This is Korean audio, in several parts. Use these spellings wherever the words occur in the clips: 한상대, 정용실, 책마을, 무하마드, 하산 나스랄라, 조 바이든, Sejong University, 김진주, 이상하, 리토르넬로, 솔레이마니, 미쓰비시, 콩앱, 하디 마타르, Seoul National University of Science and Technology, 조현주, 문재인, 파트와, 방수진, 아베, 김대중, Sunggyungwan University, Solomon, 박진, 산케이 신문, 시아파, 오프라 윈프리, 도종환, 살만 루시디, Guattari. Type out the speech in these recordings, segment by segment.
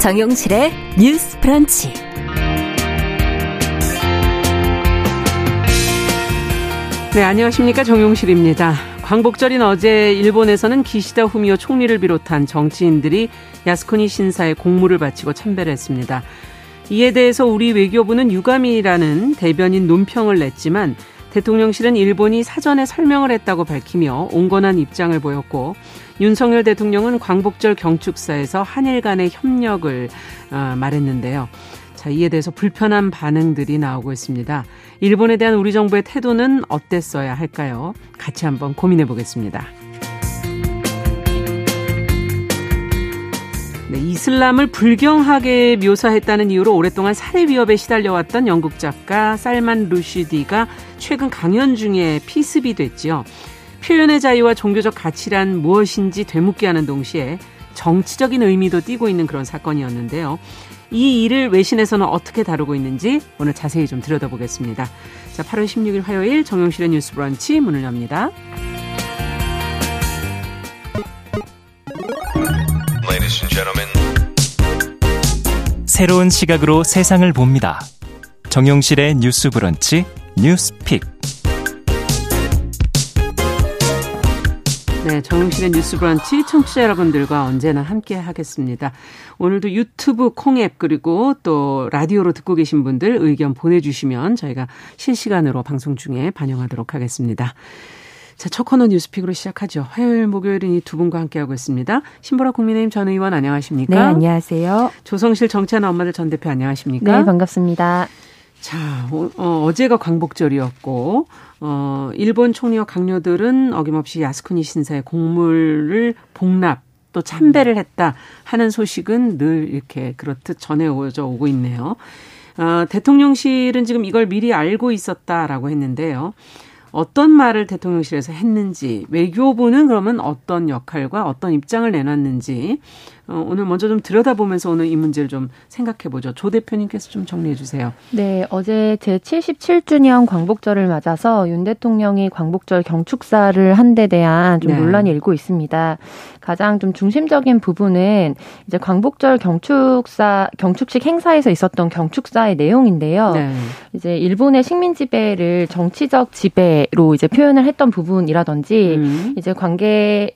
정용실의 뉴스 브런치. 네, 안녕하십니까. 정용실입니다. 광복절인 어제 일본에서는 기시다 후미오 총리를 비롯한 정치인들이 야스쿠니 신사에 공물을 바치고 참배를 했습니다. 이에 대해서 우리 외교부는 유감이라는 대변인 논평을 냈지만 대통령실은 일본이 사전에 설명을 했다고 밝히며 온건한 입장을 보였고, 윤석열 대통령은 광복절 경축사에서 한일 간의 협력을 말했는데요. 자, 이에 대해서 불편한 반응들이 나오고 있습니다. 일본에 대한 우리 정부의 태도는 어땠어야 할까요? 같이 한번 고민해 보겠습니다. 네, 이슬람을 불경하게 묘사했다는 이유로 오랫동안 살해 위협에 시달려왔던 영국 작가 살만 루시디가 최근 강연 중에 피습이 됐지요. 표현의 자유와 종교적 가치란 무엇인지 되묻게 하는 동시에 정치적인 의미도 띠고 있는 그런 사건이었는데요. 이 일을 외신에서는 어떻게 다루고 있는지 오늘 자세히 좀 들여다보겠습니다. 자, 8월 16일 화요일 정용실의 뉴스 브런치 문을 엽니다. 새로운 시각으로 세상을 봅니다. 정용실의 뉴스 브런치 뉴스픽. 네, 정용실의 뉴스 브런치 청취자 여러분들과 언제나 함께 하겠습니다. 오늘도 유튜브 콩앱 그리고 또 라디오로 듣고 계신 분들 의견 보내주시면 저희가 실시간으로 방송 중에 반영하도록 하겠습니다. 자, 첫 코너 뉴스픽으로 시작하죠. 화요일, 목요일은 이 두 분과 함께하고 있습니다. 신보라 국민의힘 전 의원 안녕하십니까? 네, 안녕하세요. 조성실 정치하는 엄마들 전 대표 안녕하십니까? 네, 반갑습니다. 자, 어제가 광복절이었고 일본 총리와 강료들은 어김없이 야스쿠니 신사의 공물을 복납 또 참배를 했다 하는 소식은 늘 이렇게 그렇듯 전해져 오고 있네요. 대통령실은 지금 이걸 미리 알고 있었다라고 했는데요. 어떤 말을 대통령실에서 했는지, 외교부는 그러면 어떤 역할과 어떤 입장을 내놨는지 오늘 먼저 좀 들여다보면서 오늘 이 문제를 좀 생각해보죠. 조 대표님께서 좀 정리해 주세요. 네, 어제 제77주년 광복절을 맞아서 윤 대통령이 광복절 경축사를 한 데 대한 좀 논란이 일고 있습니다. 가장 좀 중심적인 부분은 이제 광복절 경축식 행사에서 있었던 경축사의 내용인데요. 네. 이제 일본의 식민 지배를 정치적 지배로 이제 표현을 했던 부분이라든지 이제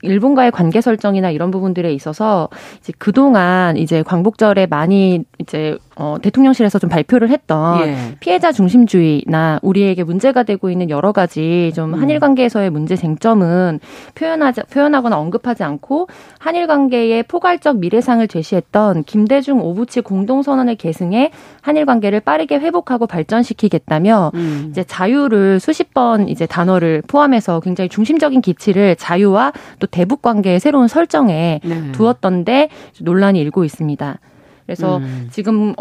일본과의 관계 설정이나 이런 부분들에 있어서 이제 그동안 이제 광복절에 많이 이제 대통령실에서 좀 발표를 했던 피해자 중심주의나 우리에게 문제가 되고 있는 여러 가지 좀 한일 관계에서의 문제 쟁점은 표현하거나 언급하지 않고 한일 관계의 포괄적 미래상을 제시했던 김대중 오부치 공동선언을 계승해 한일 관계를 빠르게 회복하고 발전시키겠다며 이제 자유를 수십 번 이제 단어를 포함해서 굉장히 중심적인 기치를 자유와 또 대북 관계의 새로운 설정에 두었던데 논란이 일고 있습니다. 그래서 지금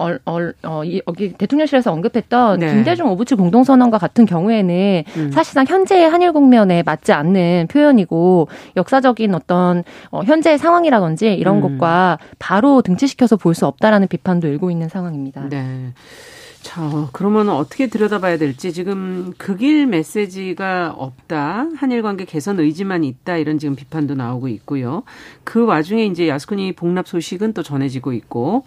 여기 대통령실에서 언급했던 김대중 오부치 공동선언과 같은 경우에는 사실상 현재의 한일 국면에 맞지 않는 표현이고 역사적인 어떤 현재의 상황이라든지 이런 것과 바로 등치시켜서 볼 수 없다라는 비판도 일고 있는 상황입니다. 네. 자, 그러면 어떻게 들여다봐야 될지, 지금 극일 메시지가 없다, 한일 관계 개선 의지만 있다, 이런 지금 비판도 나오고 있고요. 그 와중에 이제 야스쿠니 복납 소식은 또 전해지고 있고,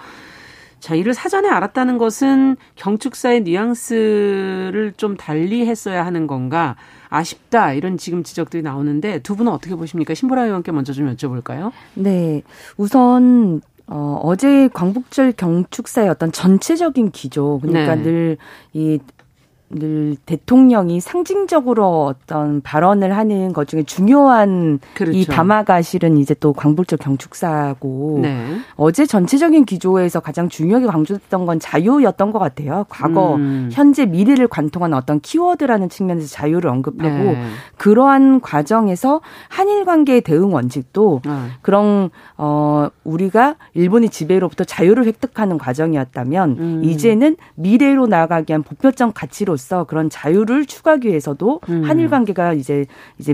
자, 이를 사전에 알았다는 것은 경축사의 뉘앙스를 좀 달리 했어야 하는 건가, 아쉽다, 이런 지금 지적들이 나오는데 두 분은 어떻게 보십니까? 신보라 의원께 먼저 좀 여쭤볼까요? 네, 우선 어제 광복절 경축사의 어떤 전체적인 기조, 그러니까 늘 대통령이 상징적으로 어떤 발언을 하는 것 중에 중요한 이 담화가 실은 이제 또 광복절 경축사고 어제 전체적인 기조에서 가장 중요하게 강조됐던 건 자유였던 것 같아요. 과거, 현재, 미래를 관통하는 어떤 키워드라는 측면에서 자유를 언급하고 그러한 과정에서 한일 관계의 대응 원칙도 그런 우리가 일본의 지배로부터 자유를 획득하는 과정이었다면 이제는 미래로 나아가기 위한 보편적 가치로 그런 자유를 추구하기 위해서도 한일 관계가 이제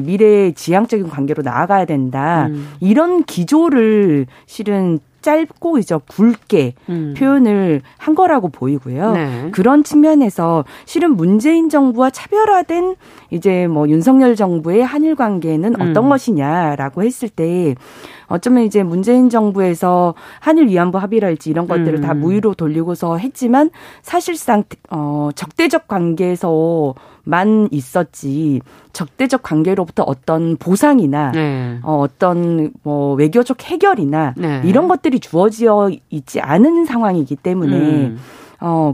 미래의 지향적인 관계로 나아가야 된다. 이런 기조를 실은 짧고 이제 굵게 표현을 한 거라고 보이고요. 네. 그런 측면에서 실은 문재인 정부와 차별화된 이제 뭐 윤석열 정부의 한일 관계는 어떤 것이냐라고 했을 때 어쩌면 이제 문재인 정부에서 한일 위안부 합의랄지 이런 것들을 다 무위로 돌리고서 했지만 사실상 적대적 관계에서만 있었지 적대적 관계로부터 어떤 보상이나 네. 어떤 뭐 외교적 해결이나 네. 이런 것들이 주어져 있지 않은 상황이기 때문에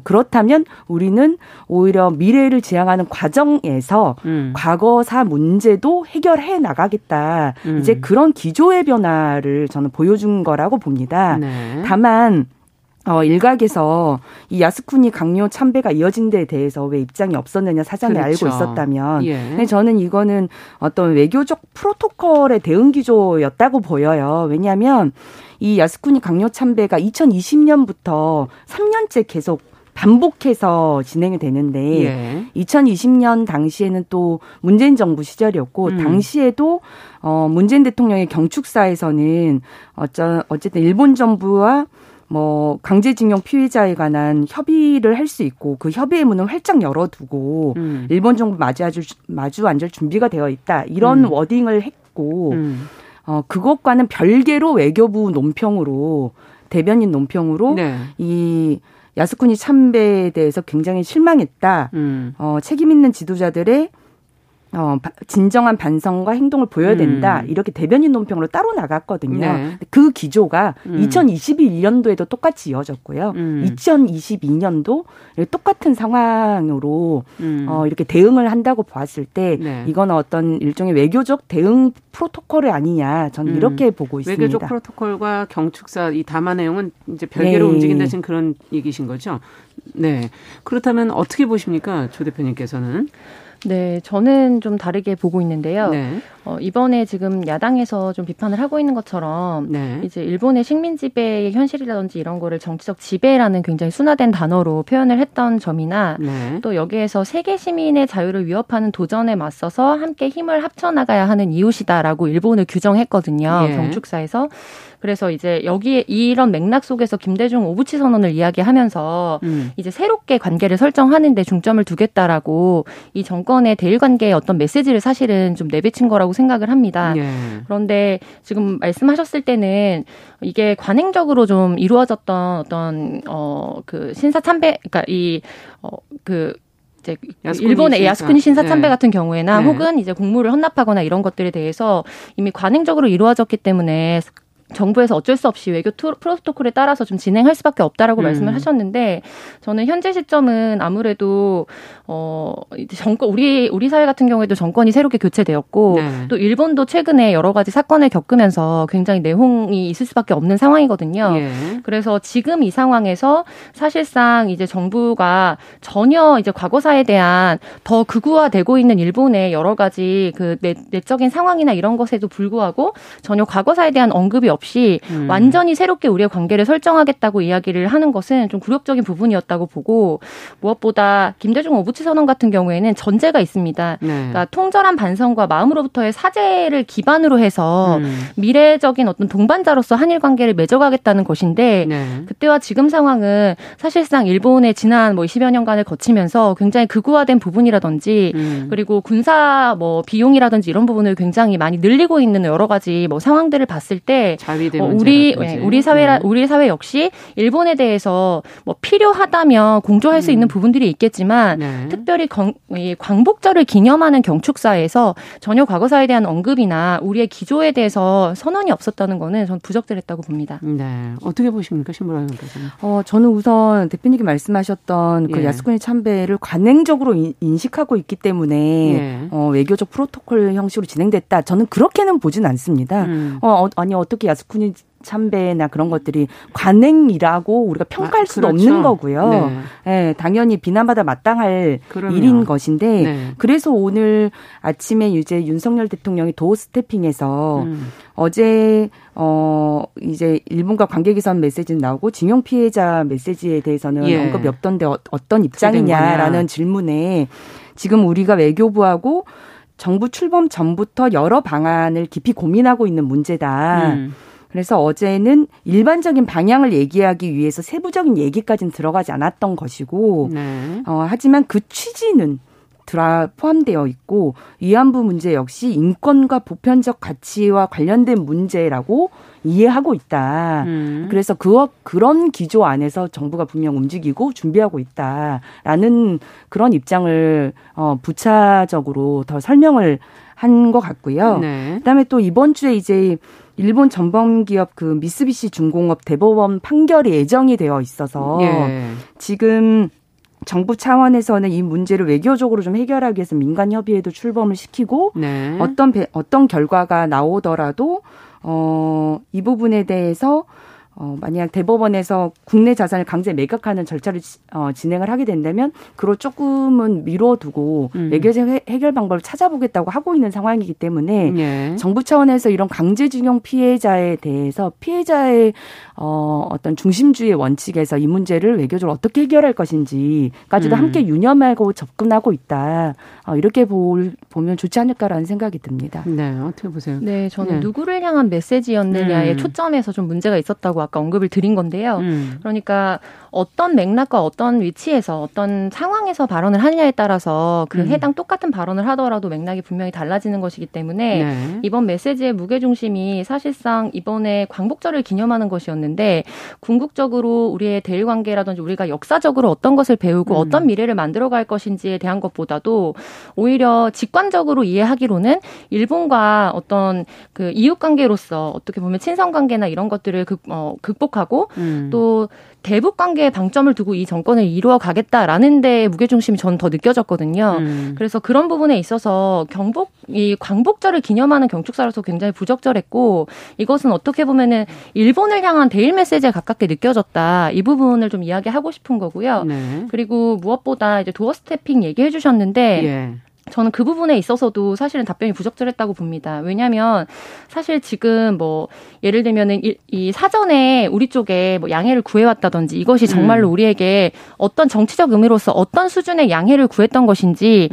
그렇다면 우리는 오히려 미래를 지향하는 과정에서 과거사 문제도 해결해 나가겠다. 이제 그런 기조의 변화를 저는 보여준 거라고 봅니다. 네. 다만 일각에서 이 야스쿠니 강요 참배가 이어진 데에 대해서 왜 입장이 없었느냐 사전에 그렇죠. 알고 있었다면 예. 저는 이거는 어떤 외교적 프로토콜의 대응 기조였다고 보여요. 왜냐하면 이 야스쿠니 강요 참배가 2020년부터 3년째 계속 반복해서 진행이 되는데 예. 2020년 당시에는 또 문재인 정부 시절이었고 당시에도 문재인 대통령의 경축사에서는 어쨌든 일본 정부와 뭐 강제징용 피해자에 관한 협의를 할 수 있고 그 협의의 문을 활짝 열어두고 일본 정부 마주 앉을 준비가 되어 있다 이런 워딩을 했고 그것과는 별개로 외교부 논평으로 대변인 논평으로 네. 이 야스쿠니 참배에 대해서 굉장히 실망했다. 책임 있는 지도자들의 진정한 반성과 행동을 보여야 된다. 이렇게 대변인 논평으로 따로 나갔거든요. 네. 그 기조가 2021년도에도 똑같이 이어졌고요. 2022년도 똑같은 상황으로 이렇게 대응을 한다고 보았을 때 네. 이건 어떤 일종의 외교적 대응 프로토콜이 아니냐. 저는 이렇게 보고 있습니다. 외교적 프로토콜과 경축사 이 담화 내용은 이제 별개로 네. 움직인다 지금 그런 얘기신 거죠? 네. 그렇다면 어떻게 보십니까? 조 대표님께서는. 네, 저는 좀 다르게 보고 있는데요. 네. 이번에 지금 야당에서 좀 비판을 하고 있는 것처럼 네. 이제 일본의 식민 지배의 현실이라든지 이런 거를 정치적 지배라는 굉장히 순화된 단어로 표현을 했던 점이나 네. 또 여기에서 세계 시민의 자유를 위협하는 도전에 맞서서 함께 힘을 합쳐나가야 하는 이웃이다라고 일본을 규정했거든요. 네. 경축사에서. 그래서 이제 여기에 이런 맥락 속에서 김대중 오부치 선언을 이야기하면서 이제 새롭게 관계를 설정하는 데 중점을 두겠다라고 이 정권의 대일 관계의 어떤 메시지를 사실은 좀 내비친 거라고 생각을 합니다. 예. 그런데 지금 말씀하셨을 때는 이게 관행적으로 좀 이루어졌던 어떤 그 신사 참배 그러니까 이 그 이제 일본의 야스쿠니 신사 참배 네. 같은 경우에나 네. 혹은 이제 공물을 헌납하거나 이런 것들에 대해서 이미 관행적으로 이루어졌기 때문에 정부에서 어쩔 수 없이 외교 프로토콜에 따라서 좀 진행할 수밖에 없다라고 말씀을 하셨는데 저는 현재 시점은 아무래도 정권 우리 사회 같은 경우에도 정권이 새롭게 교체되었고 네. 또 일본도 최근에 여러 가지 사건을 겪으면서 굉장히 내홍이 있을 수밖에 없는 상황이거든요. 예. 그래서 지금 이 상황에서 사실상 이제 정부가 전혀 이제 과거사에 대한 더 극우화되고 있는 일본의 여러 가지 그 내적인 상황이나 이런 것에도 불구하고 전혀 과거사에 대한 언급이 없이 완전히 새롭게 우리의 관계를 설정하겠다고 이야기를 하는 것은 좀 굴욕적인 부분이었다고 보고 무엇보다 김대중 오부치 선언 같은 경우에는 전제가 있습니다. 네. 그러니까 통절한 반성과 마음으로부터의 사죄를 기반으로 해서 미래적인 어떤 동반자로서 한일 관계를 맺어가겠다는 것인데 네. 그때와 지금 상황은 사실상 일본의 지난 20여 년간을 거치면서 굉장히 극우화된 부분이라든지 그리고 군사 비용이라든지 이런 부분을 굉장히 많이 늘리고 있는 여러 가지 상황들을 봤을 때 우리 사회 역시 일본에 대해서 필요하다면 공조할 수 있는 부분들이 있겠지만 네. 특별히 광복절을 기념하는 경축사에서 전혀 과거사에 대한 언급이나 우리의 기조에 대해서 선언이 없었다는 거는 전 부적절했다고 봅니다. 네, 어떻게 보십니까, 신보라 의원께서는? 저는 우선 대표님이 말씀하셨던 그 예. 야스쿠니 참배를 관행적으로 인식하고 있기 때문에 예. 외교적 프로토콜 형식으로 진행됐다. 저는 그렇게는 보진 않습니다. 아니 어떻게 야스쿠니 참배나 그런 것들이 관행이라고 우리가 평가할 수도 그렇죠. 없는 거고요. 네. 네, 당연히 비난받아 마땅할 그럼요. 일인 것인데 네. 그래서 오늘 아침에 이제 윤석열 대통령이 도어 스태핑에서 어제 이제 일본과 관계 개선 메시지는 나오고 징용 피해자 메시지에 대해서는 예. 언급이 없던데 어떤 입장이냐라는 질문에 지금 우리가 외교부하고 정부 출범 전부터 여러 방안을 깊이 고민하고 있는 문제다. 그래서 어제는 일반적인 방향을 얘기하기 위해서 세부적인 얘기까지는 들어가지 않았던 것이고, 하지만 그 취지는 포함되어 있고 위안부 문제 역시 인권과 보편적 가치와 관련된 문제라고 이해하고 있다. 그래서 그런 기조 안에서 정부가 분명 움직이고 준비하고 있다라는 그런 입장을 부차적으로 더 설명을 한 것 같고요. 네. 그다음에 또 이번 주에 이제 일본 전범기업 그 미쓰비시 중공업 대법원 판결이 예정이 되어 있어서 예. 지금 정부 차원에서는 이 문제를 외교적으로 좀 해결하기 위해서 민간 협의회도 출범을 시키고 네. 어떤 결과가 나오더라도 이 부분에 대해서 만약 대법원에서 국내 자산을 강제 매각하는 절차를 진행을 하게 된다면 그로 조금은 미뤄두고 외교적 해결 방법을 찾아보겠다고 하고 있는 상황이기 때문에 예. 정부 차원에서 이런 강제징용 피해자에 대해서 피해자의 어떤 중심주의 원칙에서 이 문제를 외교적으로 어떻게 해결할 것인지까지도 함께 유념하고 접근하고 있다. 이렇게 보면 좋지 않을까라는 생각이 듭니다. 네, 어떻게 보세요? 네, 저는 네. 누구를 향한 메시지였느냐에 초점에서 좀 문제가 있었다고 아까 언급을 드린 건데요. 그러니까 어떤 맥락과 어떤 위치에서 어떤 상황에서 발언을 하느냐에 따라서 그 해당 똑같은 발언을 하더라도 맥락이 분명히 달라지는 것이기 때문에 네. 이번 메시지의 무게중심이 사실상 이번에 광복절을 기념하는 것이었는데 궁극적으로 우리의 대일관계라든지 우리가 역사적으로 어떤 것을 배우고 어떤 미래를 만들어갈 것인지에 대한 것보다도 오히려 직관적으로 이해하기로는 일본과 어떤 그 이웃관계로서 어떻게 보면 친선관계나 이런 것들을 극복하고 또 대북 관계에 방점을 두고 이 정권을 이루어 가겠다라는 데 무게중심이 전 더 느껴졌거든요. 그래서 그런 부분에 있어서 이 광복절을 기념하는 경축사로서 굉장히 부적절했고 이것은 어떻게 보면은 일본을 향한 대일 메시지에 가깝게 느껴졌다. 이 부분을 좀 이야기하고 싶은 거고요. 네. 그리고 무엇보다 이제 도어 스태핑 얘기해 주셨는데 예. 저는 그 부분에 있어서도 사실은 답변이 부적절했다고 봅니다. 왜냐하면 사실 지금 뭐 예를 들면은 이 사전에 우리 쪽에 뭐 양해를 구해왔다든지 이것이 정말로 우리에게 어떤 정치적 의미로서 어떤 수준의 양해를 구했던 것인지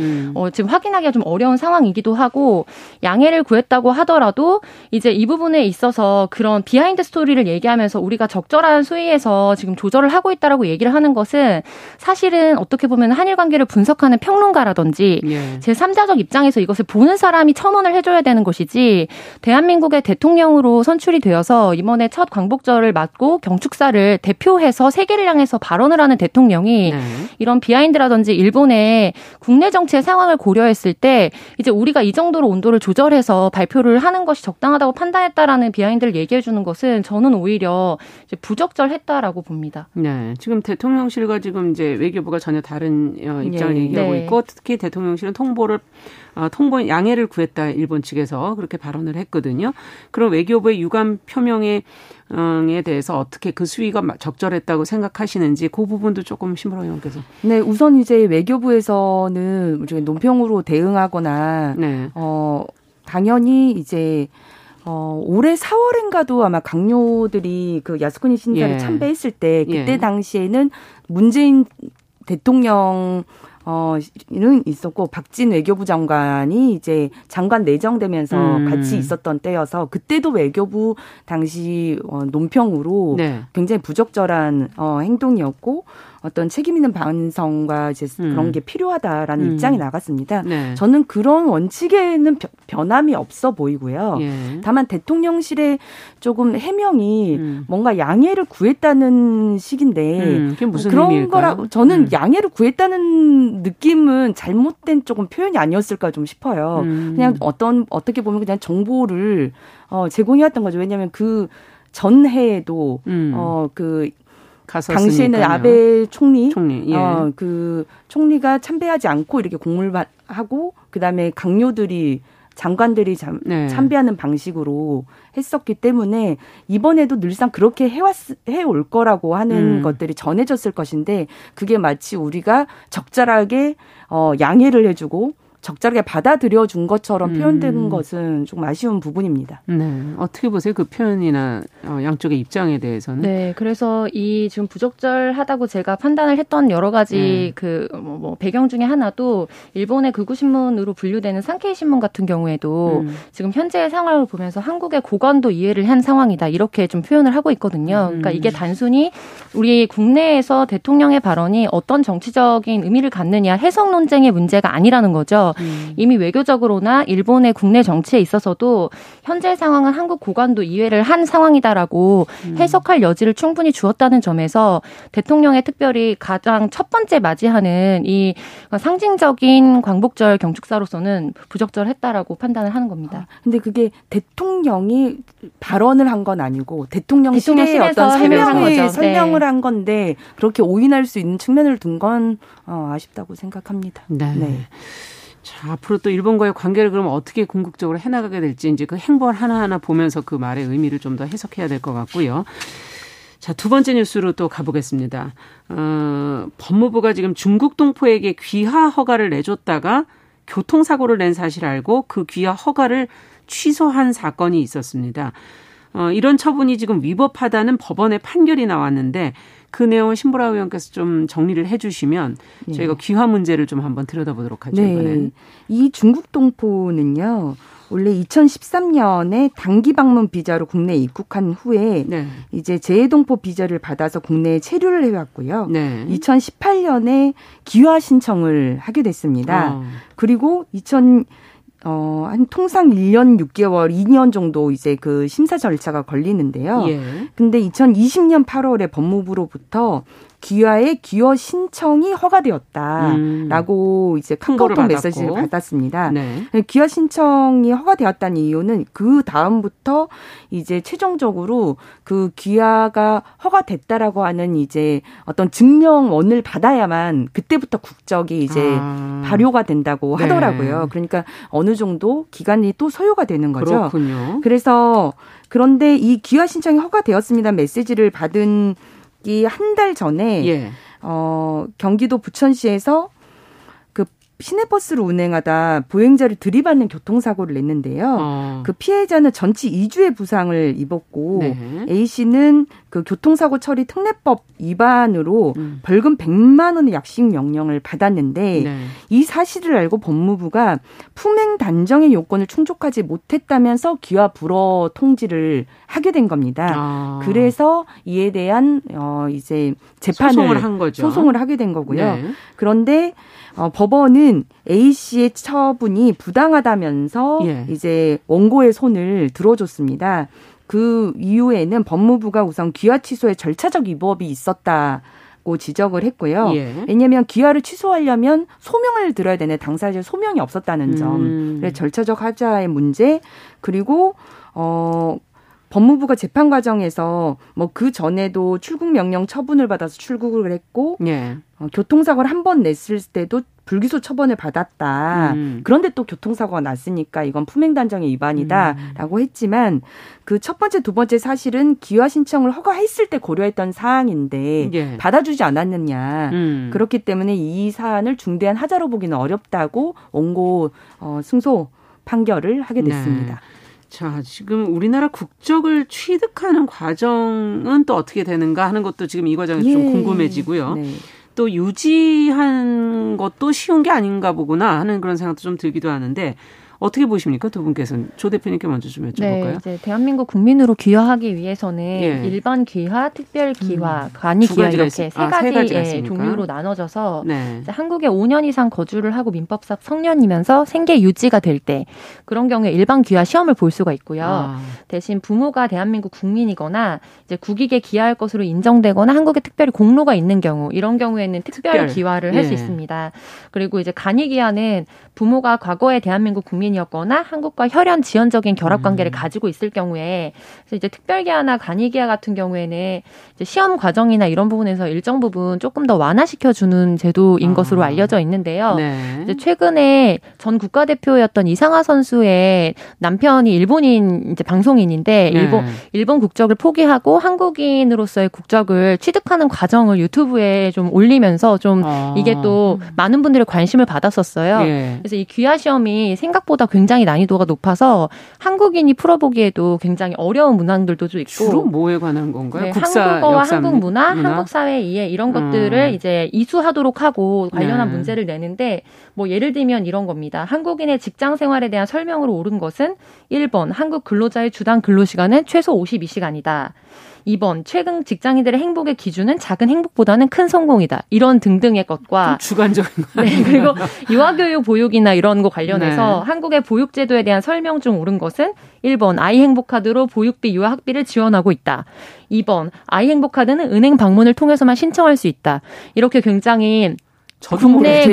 지금 확인하기가 좀 어려운 상황이기도 하고 양해를 구했다고 하더라도 이제 이 부분에 있어서 그런 비하인드 스토리를 얘기하면서 우리가 적절한 수위에서 지금 조절을 하고 있다라고 얘기를 하는 것은 사실은 어떻게 보면 한일 관계를 분석하는 평론가라든지 예. 제3자적 입장에서 이것을 보는 사람이 첨언을 해줘야 되는 것이지 대한민국의 대통령으로 선출이 되어서 이번에 첫 광복절을 맞고 경축사를 대표해서 세계를 향해서 발언을 하는 대통령이 네. 이런 비하인드라든지 일본의 국내 정치의 상황을 고려했을 때 이제 우리가 이 정도로 온도를 조절해서 발표를 하는 것이 적당하다고 판단했다라는 비하인드를 얘기해 주는 것은 저는 오히려 이제 부적절했다라고 봅니다. 네, 지금 대통령실과 지금 이제 외교부가 전혀 다른 입장을 네. 얘기하고 네. 있고 특히 대통령실은 통보 양해를 구했다 일본 측에서 그렇게 발언을 했거든요. 그럼 외교부의 유감 표명에 대해서 어떻게 그 수위가 적절했다고 생각하시는지 그 부분도 조금 신보라 의원께서. 네, 우선 이제 외교부에서는 논평으로 대응하거나 네. 당연히 이제 올해 4월인가도 아마 강요들이 그 야스쿠니 신사를 예. 참배했을 때 그때 예. 당시에는 문재인 대통령 는 있었고 박진 외교부 장관이 이제 장관 내정되면서 같이 있었던 때여서 그때도 외교부 당시 논평으로 네. 굉장히 부적절한 행동이었고 어떤 책임 있는 반성과 이제 그런 게 필요하다라는 입장이 나갔습니다. 네. 저는 그런 원칙에는 변함이 없어 보이고요. 예. 다만 대통령실의 조금 해명이 뭔가 양해를 구했다는 식인데 그게 무슨 그런 의미일까요? 거라 저는 양해를 구했다는 느낌은 잘못된 조금 표현이 아니었을까 좀 싶어요. 그냥 어떻게 보면 그냥 정보를 제공해왔던 거죠. 왜냐하면 그 전해에도 그 당시에는 아베 총리 예. 그 총리가 참배하지 않고 이렇게 공물하고 그다음에 강요들이 장관들이 네. 참배하는 방식으로 했었기 때문에 이번에도 늘상 그렇게 해올 거라고 하는 것들이 전해졌을 것인데 그게 마치 우리가 적절하게 양해를 해주고 적절하게 받아들여준 것처럼 표현된 것은 좀 아쉬운 부분입니다. 네, 어떻게 보세요? 그 표현이나 양쪽의 입장에 대해서는? 네, 그래서 이 지금 부적절하다고 제가 판단을 했던 여러 가지 그 뭐 배경 중에 하나도 일본의 극우신문으로 분류되는 산케이 신문 같은 경우에도 지금 현재의 상황을 보면서 한국의 고관도 이해를 한 상황이다 이렇게 좀 표현을 하고 있거든요. 그러니까 이게 단순히 우리 국내에서 대통령의 발언이 어떤 정치적인 의미를 갖느냐 해석 논쟁의 문제가 아니라는 거죠. 이미 외교적으로나 일본의 국내 정치에 있어서도 현재 상황은 한국 고관도 이해를 한 상황이다라고 해석할 여지를 충분히 주었다는 점에서 대통령의 특별히 가장 첫 번째 맞이하는 이 상징적인 광복절 경축사로서는 부적절했다라고 판단을 하는 겁니다. 근데 그게 대통령이 발언을 한 건 아니고 대통령실의 어떤 설명을 한 건데 그렇게 오인할 수 있는 측면을 둔 건 아쉽다고 생각합니다. 네. 자, 앞으로 또 일본과의 관계를 그럼 어떻게 궁극적으로 해나가게 될지 이제 그 행보를 하나하나 보면서 그 말의 의미를 좀 더 해석해야 될 것 같고요. 자, 두 번째 뉴스로 또 가보겠습니다. 법무부가 지금 중국 동포에게 귀화 허가를 내줬다가 교통사고를 낸 사실을 알고 그 귀화 허가를 취소한 사건이 있었습니다. 이런 처분이 지금 위법하다는 법원의 판결이 나왔는데 그 내용을 신보라 의원께서 좀 정리를 해 주시면 저희가 귀화 문제를 좀 한번 들여다보도록 하죠. 네. 이번엔. 이 중국 동포는요. 원래 2013년에 단기 방문 비자로 국내에 입국한 후에 이제 재외동포 비자를 받아서 국내에 체류를 해왔고요. 2018년에 귀화 신청을 하게 됐습니다. 그리고 한 통상 1년 6개월, 2년 정도 이제 그 심사 절차가 걸리는데요. 근데 2020년 8월에 법무부로부터 귀화의 귀화 신청이 허가되었다라고 이제 카카오톡 메시지를 받았습니다. 귀화 신청이 허가되었다는 이유는 그 다음부터 이제 최종적으로 그 귀화가 허가됐다라고 하는 이제 어떤 증명원을 받아야만 그때부터 국적이 이제 발효가 된다고 하더라고요. 그러니까 어느 정도 기간이 또 소요가 되는 거죠. 그렇군요. 그런데 이 귀화 신청이 허가되었습니다는 메시지를 받은 한 달 전에 경기도 부천시에서 그 시내버스를 운행하다 보행자를 들이받는 교통사고를 냈는데요. 그 피해자는 전치 2주의 부상을 입었고 A씨는 그 교통사고 처리 특례법 위반으로 벌금 100만 원의 약식 명령을 받았는데 이 사실을 알고 법무부가 품행 단정의 요건을 충족하지 못했다면서 귀화 불허 통지를 하게 된 겁니다. 그래서 이에 대한 이제 재판을 소송을 하게 된 거고요. 그런데 법원은 A 씨의 처분이 부당하다면서 이제 원고의 손을 들어줬습니다. 그 이후에는 법무부가 우선 귀화 취소의 절차적 위법이 있었다고 지적을 했고요. 왜냐하면 귀화를 취소하려면 소명을 들어야 되는데 당사자의 소명이 없었다는 점. 그래서 절차적 하자의 문제 그리고 법무부가 재판 과정에서 뭐 그 전에도 출국 명령 처분을 받아서 출국을 했고 교통사고를 한 번 냈을 때도 불기소 처분을 받았다. 그런데 또 교통사고가 났으니까 이건 품행단정의 위반이다라고 했지만 그 첫 번째, 두 번째 사실은 귀화 신청을 허가했을 때 고려했던 사항인데 받아주지 않았느냐. 그렇기 때문에 이 사안을 중대한 하자로 보기는 어렵다고 원고 승소 판결을 하게 됐습니다. 자, 지금 우리나라 국적을 취득하는 과정은 또 어떻게 되는가 하는 것도 지금 이 과정에서 좀 궁금해지고요. 또 유지한 것도 쉬운 게 아닌가 보구나 하는 그런 생각도 좀 들기도 하는데 어떻게 보십니까? 두 분께서는. 조 대표님께 먼저 좀 여쭤볼까요? 네. 이제 대한민국 국민으로 귀화하기 위해서는 일반 귀화, 특별 귀화, 간이 귀화 이렇게 세 가지의 종류로 나눠져서 이제 한국에 5년 이상 거주를 하고 민법상 성년이면서 생계 유지가 될 때 그런 경우에 일반 귀화 시험을 볼 수가 있고요. 대신 부모가 대한민국 국민이거나 이제 국익에 귀화할 것으로 인정되거나 한국에 특별히 공로가 있는 경우 이런 경우에는 특별 귀화를 할 수 있습니다. 그리고 이제 간이 귀화는 부모가 과거에 대한민국 국민 동인이었거나 한국과 혈연 지연적인 결합 관계를 가지고 있을 경우에 그래서 이제 특별기아나 간이기아 같은 경우에는 이제 시험 과정이나 이런 부분에서 일정 부분 조금 더 완화시켜 주는 제도인 것으로 알려져 있는데요. 네. 이제 최근에 전 국가대표였던 이상하 선수의 남편이 일본인 이제 방송인인데 네. 일본 국적을 포기하고 한국인으로서의 국적을 취득하는 과정을 유튜브에 좀 올리면서 좀 이게 또 많은 분들의 관심을 받았었어요. 예. 그래서 이 귀화 시험이 생각보다 굉장히 난이도가 높아서 한국인이 풀어보기에도 굉장히 어려운 문항들도 좀 있고 주로 뭐에 관한 건가요? 네, 국사, 한국어와 역사, 한국 문화, 한국 사회 이해 이런 것들을 이제 이수하도록 하고 관련한 네. 문제를 내는데 뭐 예를 들면 이런 겁니다. 한국인의 직장 생활에 대한 설명으로 옳은 것은 1번 한국 근로자의 주당 근로시간은 최소 52시간이다. 2번 최근 직장인들의 행복의 기준은 작은 행복보다는 큰 성공이다. 이런 등등의 것과 주관적인 거 네, 그리고 유아교육 보육이나 이런 거 관련해서 네. 한국의 보육제도에 대한 설명 중 옳은 것은 1번 아이 행복카드로 보육비, 유아학비를 지원하고 있다. 2번 아이 행복카드는 은행 방문을 통해서만 신청할 수 있다. 이렇게 굉장히 국내에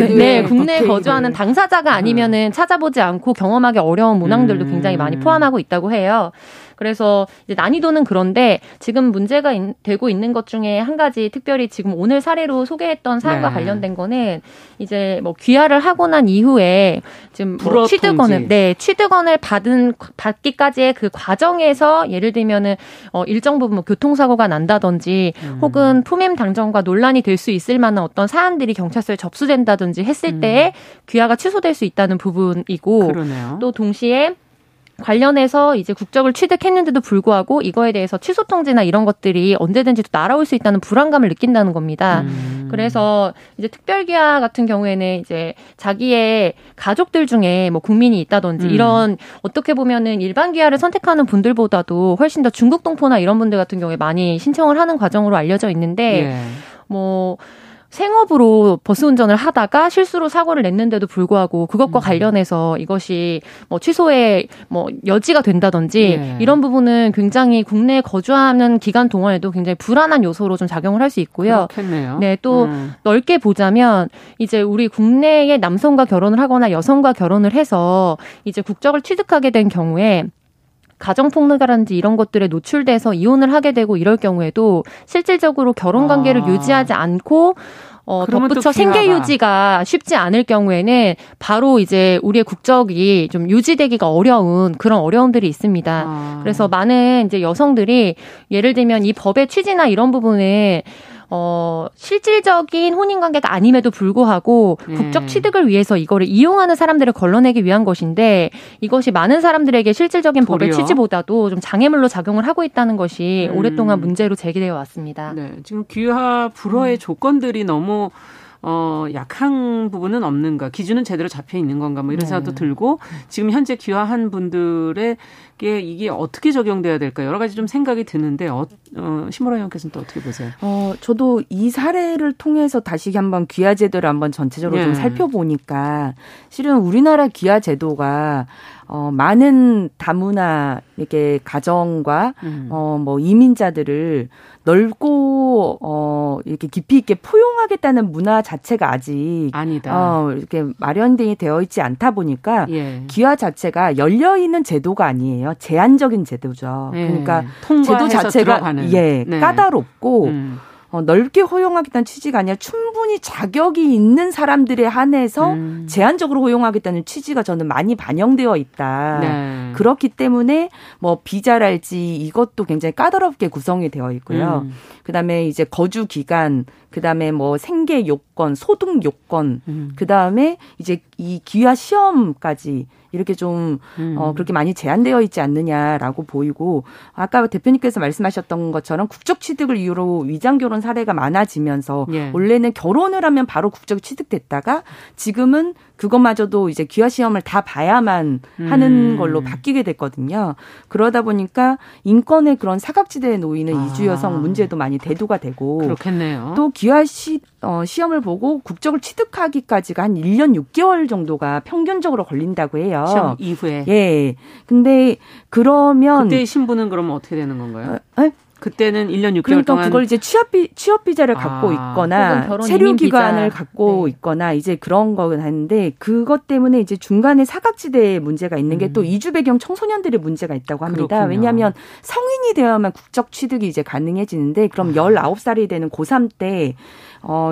거주하는 당사자가 아니면은 찾아보지 않고 경험하기 어려운 문항들도 굉장히 많이 포함하고 있다고 해요. 그래서 이제 난이도는 그런데 지금 문제가 되고 있는 것 중에 한 가지 특별히 지금 오늘 사례로 소개했던 사안과 네. 관련된 거는 이제 뭐 귀화를 하고 난 이후에 지금 뭐 취득원을 받기까지의 그 과정에서 예를 들면은 일정 부분 뭐 교통사고가 난다든지 혹은 품임 당정과 논란이 될 수 있을 만한 어떤 사안들이 경찰서에 접수된다든지 했을 때에 귀화가 취소될 수 있다는 부분이고 그러네요. 또 동시에 관련해서 이제 국적을 취득했는데도 불구하고 이거에 대해서 취소 통지나 이런 것들이 언제든지 또 날아올 수 있다는 불안감을 느낀다는 겁니다. 그래서 이제 특별귀화 같은 경우에는 이제 자기의 가족들 중에 뭐 국민이 있다든지 이런 어떻게 보면은 일반 귀화를 선택하는 분들보다도 훨씬 더 중국 동포나 이런 분들 같은 경우에 많이 신청을 하는 과정으로 알려져 있는데 예. 뭐 생업으로 버스 운전을 하다가 실수로 사고를 냈는데도 불구하고 그것과 관련해서 이것이 뭐 취소의 뭐 여지가 된다든지 예. 이런 부분은 굉장히 국내에 거주하는 기간 동안에도 굉장히 불안한 요소로 좀 작용을 할 수 있고요. 그렇겠네요. 네, 또 넓게 보자면 이제 우리 국내의 남성과 결혼을 하거나 여성과 결혼을 해서 이제 국적을 취득하게 된 경우에 가정폭력이라든지 이런 것들에 노출돼서 이혼을 하게 되고 이럴 경우에도 실질적으로 결혼관계를 유지하지 않고 덧붙여 생계 유지가 쉽지 않을 경우에는 바로 이제 우리의 국적이 좀 유지되기가 어려운 그런 어려움들이 있습니다. 그래서 많은 이제 여성들이 예를 들면 이 법의 취지나 이런 부분에 실질적인 혼인관계가 아님에도 불구하고 국적 취득을 위해서 이거를 이용하는 사람들을 걸러내기 위한 것인데 이것이 많은 사람들에게 실질적인 법의 취지보다도 좀 장애물로 작용을 하고 있다는 것이 오랫동안 문제로 제기되어 왔습니다. 네, 지금 귀화 불허의 조건들이 너무 약한 부분은 없는가, 기준은 제대로 잡혀 있는 건가, 뭐 이런 생각도 들고, 지금 현재 귀화한 분들에게 이게 어떻게 적용돼야 될까, 여러 가지 좀 생각이 드는데, 신보라 의원께서는 또 어떻게 보세요? 저도 이 사례를 통해서 다시 한번 귀화제도를 한번 전체적으로 좀 살펴보니까, 실은 우리나라 귀화제도가, 많은 다문화, 이렇게 가정과, 뭐 이민자들을 넓고, 이렇게 깊이 있게 포용하겠다는 문화 자체가 아직. 아니다. 이렇게 마련이 되어 있지 않다 보니까. 예. 귀화 자체가 열려있는 제도가 아니에요. 제한적인 제도죠. 예. 그러니까. 제도 자체가. 들어가는. 예. 네. 까다롭고. 넓게 허용하겠다는 취지가 아니라 충분히 자격이 있는 사람들에 한해서 제한적으로 허용하겠다는 취지가 저는 많이 반영되어 있다. 네. 그렇기 때문에 뭐 비자랄지 이것도 굉장히 까다롭게 구성이 되어 있고요. 그다음에 이제 거주 기간, 그다음에 뭐 생계 요건, 소득 요건, 그다음에 이제 이 귀화 시험까지 이렇게 좀 그렇게 많이 제한되어 있지 않느냐라고 보이고 아까 대표님께서 말씀하셨던 것처럼 국적 취득을 이유로 위장 결혼 사례가 많아지면서 예. 원래는 결혼을 하면 바로 국적이 취득됐다가 지금은 그것마저도 이제 귀화 시험을 다 봐야만 하는 걸로 바뀌게 됐거든요. 그러다 보니까 인권의 그런 사각지대에 놓이는 이주 여성 문제도 많이 대두가 되고 그렇겠네요. 또 귀화 시험을 보고 국적을 취득하기까지가 한 1년 6개월 정도가 평균적으로 걸린다고 해요. 시험 이후에. 예. 근데 그러면 그때 신분은 그러면 어떻게 되는 건가요? 그때는 1년 6개월 그러니까 동안. 그걸 이제 취업비자를 갖고 있거나 체류기간을 갖고 있거나 이제 그런 거긴 한데 그것 때문에 이제 중간에 사각지대에 문제가 있는 게 또 이주 배경 청소년들의 문제가 있다고 합니다. 그렇군요. 왜냐하면 성인이 되어야만 국적 취득이 이제 가능해지는데 그럼 19살이 되는 고3 때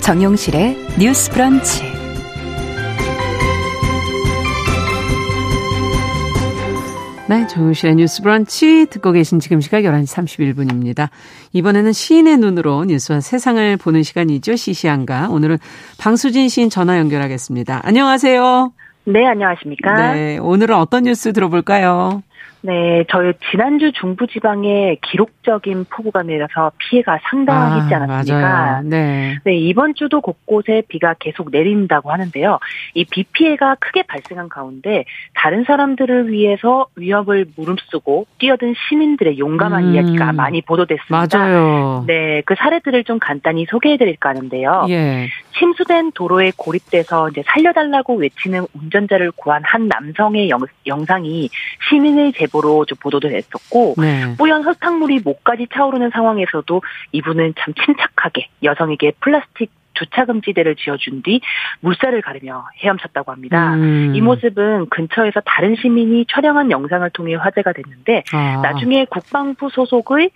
정용실의 뉴스 브런치. 네, 정용실의 뉴스 브런치 듣고 계신 지금 시각 11시 31분입니다. 이번에는 시인의 눈으로 뉴스와 세상을 보는 시간이죠. 시시한가. 오늘은 방수진 시인 전화 연결하겠습니다. 안녕하세요. 네, 안녕하십니까. 네, 오늘은 어떤 뉴스 들어볼까요? 네, 저희 지난주 중부지방에 기록적인 폭우가 내려서 피해가 상당했지 않았습니까? 네. 네, 이번 주도 곳곳에 비가 계속 내린다고 하는데요. 이 비 피해가 크게 발생한 가운데 다른 사람들을 위해서 위협을 무릅쓰고 뛰어든 시민들의 용감한 이야기가 많이 보도됐습니다. 맞아요. 네, 그 사례들을 좀 간단히 소개해드릴까 하는데요. 예. 침수된 도로에 고립돼서 이제 살려달라고 외치는 운전자를 구한 한 남성의 영상이 시민의 제보로 좀 보도도 됐었고 네. 뿌연 설탕물이 목까지 차오르는 상황에서도 이분은 참 침착하게 여성에게 플라스틱 주차금지대를 지어준 뒤 물살을 가르며 헤엄쳤다고 합니다. 이 모습은 근처에서 다른 시민이 촬영한 영상을 통해 화제가 됐는데 나중에 국방부 소속의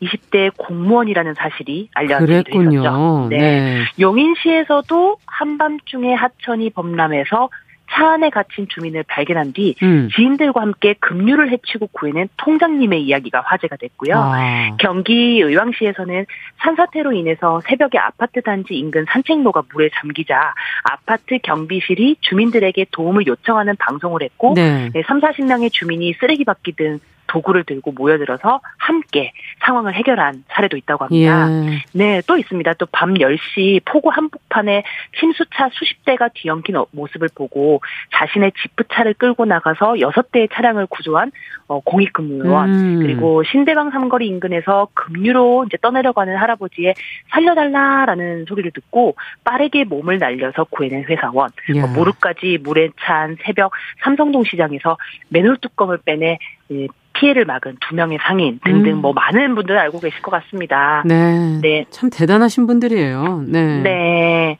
20대 공무원이라는 사실이 알려지기도 했었죠. 네. 네. 용인시에서도 한밤중에 하천이 범람해서 차 안에 갇힌 주민을 발견한 뒤 지인들과 함께 급류를 헤치고 구해낸 통장님의 이야기가 화제가 됐고요. 경기 의왕시에서는 산사태로 인해서 새벽에 아파트 단지 인근 산책로가 물에 잠기자 아파트 경비실이 주민들에게 도움을 요청하는 방송을 했고 네. 3, 4식량의 주민이 쓰레기 바퀴 등 도구를 들고 모여들어서 함께 상황을 해결한 사례도 있다고 합니다. 예. 네, 또 있습니다. 또 밤 10시 포구 한복판에 침수차 수십 대가 뒤엉킨 모습을 보고 자신의 지프차를 끌고 나가서 6대의 차량을 구조한 공익근무요원 그리고 신대방 삼거리 인근에서 급류로 이제 떠내려가는 할아버지의 살려달라라는 소리를 듣고 빠르게 몸을 날려서 구해낸 회사원 예. 무릎까지 물에 찬 새벽 삼성동 시장에서 맨홀 뚜껑을 빼내 피해를 막은 2명의 상인 등등 뭐 많은 분들 알고 계실 것 같습니다. 네. 네. 참 대단하신 분들이에요. 네. 네.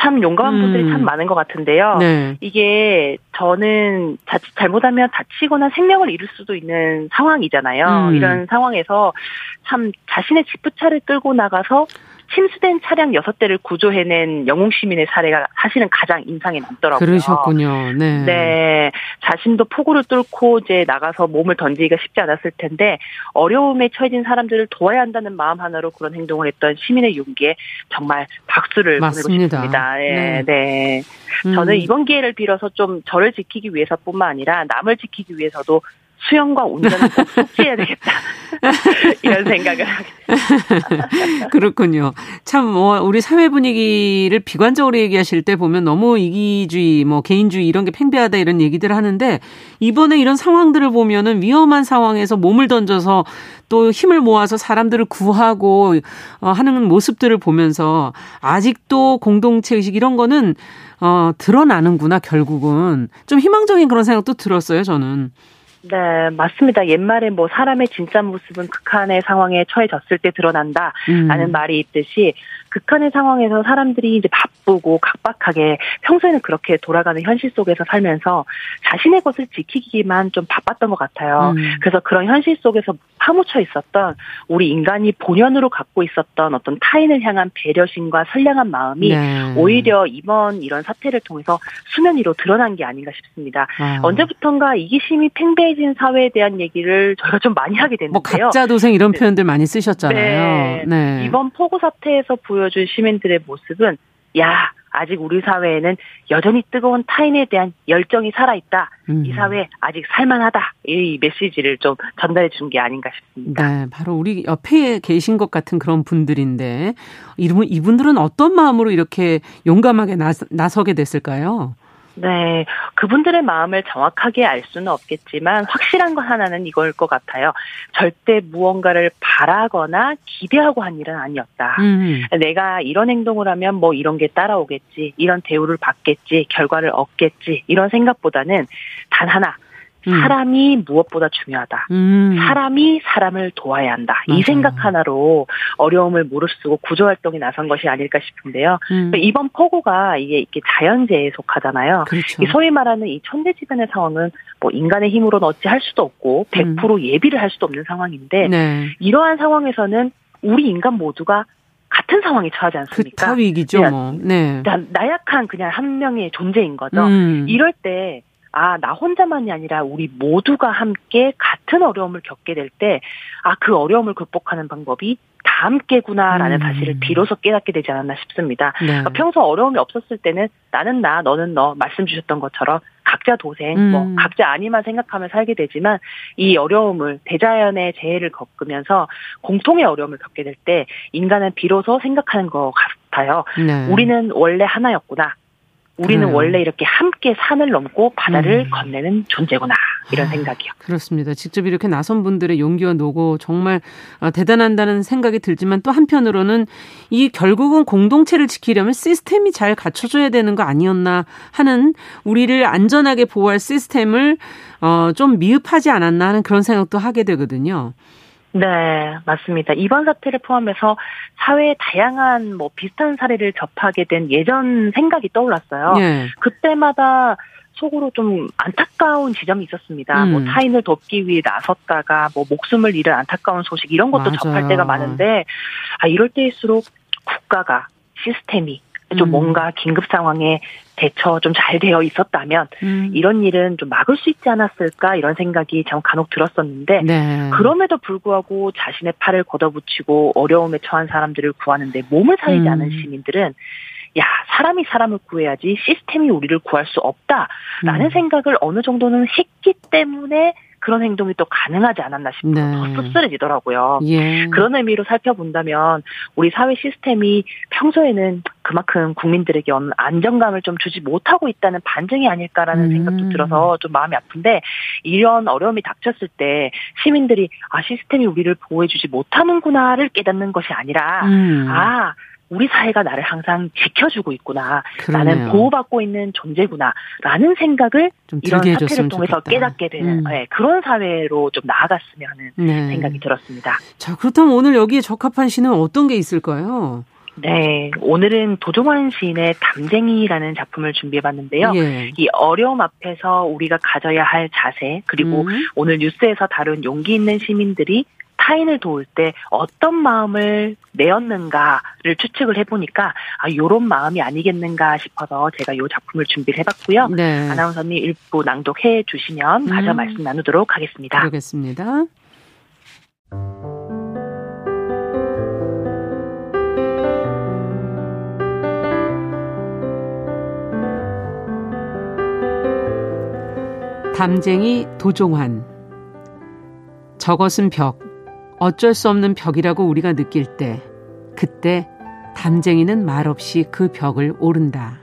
참 용감한 분들이 참 많은 것 같은데요. 네. 이게 저는 자칫 잘못하면 다치거나 생명을 잃을 수도 있는 상황이잖아요. 이런 상황에서 참 자신의 지프차를 끌고 나가서 침수된 차량 6대를 구조해낸 영웅 시민의 사례가 사실은 가장 인상에 남더라고요. 그러셨군요. 네. 네. 자신도 폭우를 뚫고 이제 나가서 몸을 던지기가 쉽지 않았을 텐데 어려움에 처해진 사람들을 도와야 한다는 마음 하나로 그런 행동을 했던 시민의 용기에 정말 박수를 보내고 싶습니다. 네. 네. 네. 저는 이번 기회를 빌어서 좀 저를 지키기 위해서뿐만 아니라 남을 지키기 위해서도 수영과 운전을 꼭 숙지해야 되겠다. 이런 생각을 하게 됩니다. 그렇군요. 참 우리 사회 분위기를 비관적으로 얘기하실 때 보면 너무 이기주의, 개인주의 이런 게 팽배하다 이런 얘기들 하는데 이번에 이런 상황들을 보면은 위험한 상황에서 몸을 던져서 또 힘을 모아서 사람들을 구하고 하는 모습들을 보면서 아직도 공동체 의식 이런 거는 드러나는구나 결국은 좀 희망적인 그런 생각도 들었어요, 저는. 네, 맞습니다. 옛말에 뭐 사람의 진짜 모습은 극한의 상황에 처해졌을 때 드러난다라는 말이 있듯이 극한의 상황에서 사람들이 이제 바쁘고 각박하게 평소에는 그렇게 돌아가는 현실 속에서 살면서 자신의 것을 지키기만 좀 바빴던 것 같아요. 그래서 그런 현실 속에서 파묻혀 있었던 우리 인간이 본연으로 갖고 있었던 어떤 타인을 향한 배려심과 선량한 마음이 네. 오히려 이번 이런 사태를 통해서 수면 위로 드러난 게 아닌가 싶습니다. 아. 언제부턴가 이기심이 팽배해진 사회에 대한 얘기를 저희가 좀 많이 하게 됐는데요. 뭐 각자 도생 이런 표현들 많이 쓰셨잖아요. 네. 네. 이번 폭우 사태에서 보여준 시민들의 모습은 야 아직 우리 사회에는 여전히 뜨거운 타인에 대한 열정이 살아있다. 이 사회 아직 살만하다. 이 메시지를 좀 전달해 준 게 아닌가 싶습니다. 네, 바로 우리 옆에 계신 것 같은 그런 분들인데 이분들은 어떤 마음으로 이렇게 용감하게 나서게 됐을까요? 네, 그분들의 마음을 정확하게 알 수는 없겠지만 확실한 건 하나는 이걸 것 같아요. 절대 무언가를 바라거나 기대하고 한 일은 아니었다. 내가 이런 행동을 하면 뭐 이런 게 따라오겠지, 이런 대우를 받겠지, 결과를 얻겠지 이런 생각보다는 단 하나 사람이 무엇보다 중요하다. 사람이 사람을 도와야 한다. 맞아요. 이 생각 하나로 어려움을 무릅쓰고 구조활동에 나선 것이 아닐까 싶은데요. 이번 폭우가 이게 이렇게 자연재해에 속하잖아요. 그렇죠. 이 소위 말하는 이 천재지변의 상황은 뭐 인간의 힘으로는 어찌할 수도 없고 100% 예비를 할 수도 없는 상황인데 네. 이러한 상황에서는 우리 인간 모두가 같은 상황에 처하지 않습니까? 그 타 위기죠. 뭐. 네. 나약한 그냥 한 명의 존재인 거죠. 이럴 때 아, 나 혼자만이 아니라 우리 모두가 함께 같은 어려움을 겪게 될 때, 아, 그 어려움을 극복하는 방법이 다 함께구나라는 사실을 비로소 깨닫게 되지 않았나 싶습니다. 네. 그러니까 평소 어려움이 없었을 때는 나는 나, 너는 너 말씀 주셨던 것처럼 각자 도생, 뭐 각자 아니만 생각하며 살게 되지만 이 어려움을 대자연의 재해를 겪으면서 공통의 어려움을 겪게 될 때 인간은 비로소 생각하는 것 같아요. 네. 우리는 원래 하나였구나. 우리는 원래 이렇게 함께 산을 넘고 바다를 건네는 존재구나 이런 생각이요. 그렇습니다. 직접 이렇게 나선 분들의 용기와 노고 정말 대단한다는 생각이 들지만 또 한편으로는 이 결국은 공동체를 지키려면 시스템이 잘 갖춰줘야 되는 거 아니었나 하는 우리를 안전하게 보호할 시스템을 좀 미흡하지 않았나 하는 그런 생각도 하게 되거든요. 네, 맞습니다. 이번 사태를 포함해서 사회의 다양한 뭐 비슷한 사례를 접하게 된 예전 생각이 떠올랐어요. 네. 그때마다 속으로 좀 안타까운 지점이 있었습니다. 뭐 타인을 돕기 위해 나섰다가 뭐 목숨을 잃은 안타까운 소식 이런 것도 맞아요. 접할 때가 많은데 아, 이럴 때일수록 국가가 시스템이 좀 뭔가 긴급 상황에 대처 좀 잘 되어 있었다면 이런 일은 좀 막을 수 있지 않았을까 이런 생각이 참 간혹 들었었는데 네. 그럼에도 불구하고 자신의 팔을 걷어붙이고 어려움에 처한 사람들을 구하는데 몸을 사리지 않은 시민들은 야, 사람이 사람을 구해야지 시스템이 우리를 구할 수 없다라는 생각을 어느 정도는 했기 때문에 그런 행동이 또 가능하지 않았나 싶어서 네. 더 씁쓸해지더라고요. 예. 그런 의미로 살펴본다면 우리 사회 시스템이 평소에는 그만큼 국민들에게 안정감을 좀 주지 못하고 있다는 반증이 아닐까라는 생각도 들어서 좀 마음이 아픈데 이런 어려움이 닥쳤을 때 시민들이 아, 시스템이 우리를 보호해주지 못하는구나를 깨닫는 것이 아니라 아, 우리 사회가 나를 항상 지켜주고 있구나. 그러네요. 나는 보호받고 있는 존재구나. 라는 생각을 좀 이런 사태를 통해서 좋겠다. 깨닫게 되는 네, 그런 사회로 좀 나아갔으면 하는 네. 생각이 들었습니다. 자, 그렇다면 오늘 여기에 적합한 시는 어떤 게 있을까요? 네, 오늘은 도종환 시인의 담쟁이라는 작품을 준비해봤는데요. 예. 이 어려움 앞에서 우리가 가져야 할 자세 그리고 오늘 뉴스에서 다룬 용기 있는 시민들이 타인을 도울 때 어떤 마음을 내었는가를 추측을 해보니까 아, 요런 마음이 아니겠는가 싶어서 제가 요 작품을 준비를 해봤고요. 네. 아나운서님 일부 낭독해 주시면 가져 말씀 나누도록 하겠습니다. 알겠습니다. 담쟁이 도종환. 저것은 벽. 어쩔 수 없는 벽이라고 우리가 느낄 때 그때 담쟁이는 말없이 그 벽을 오른다.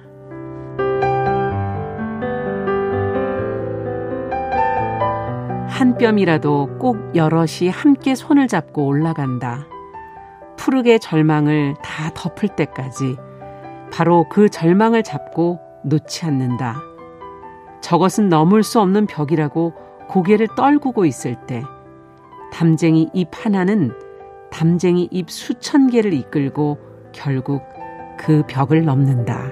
한 뼘이라도 꼭 여럿이 함께 손을 잡고 올라간다. 푸르게 절망을 다 덮을 때까지 바로 그 절망을 잡고 놓지 않는다. 저것은 넘을 수 없는 벽이라고 고개를 떨구고 있을 때 담쟁이 잎 하나는 담쟁이 잎 수천 개를 이끌고 결국 그 벽을 넘는다.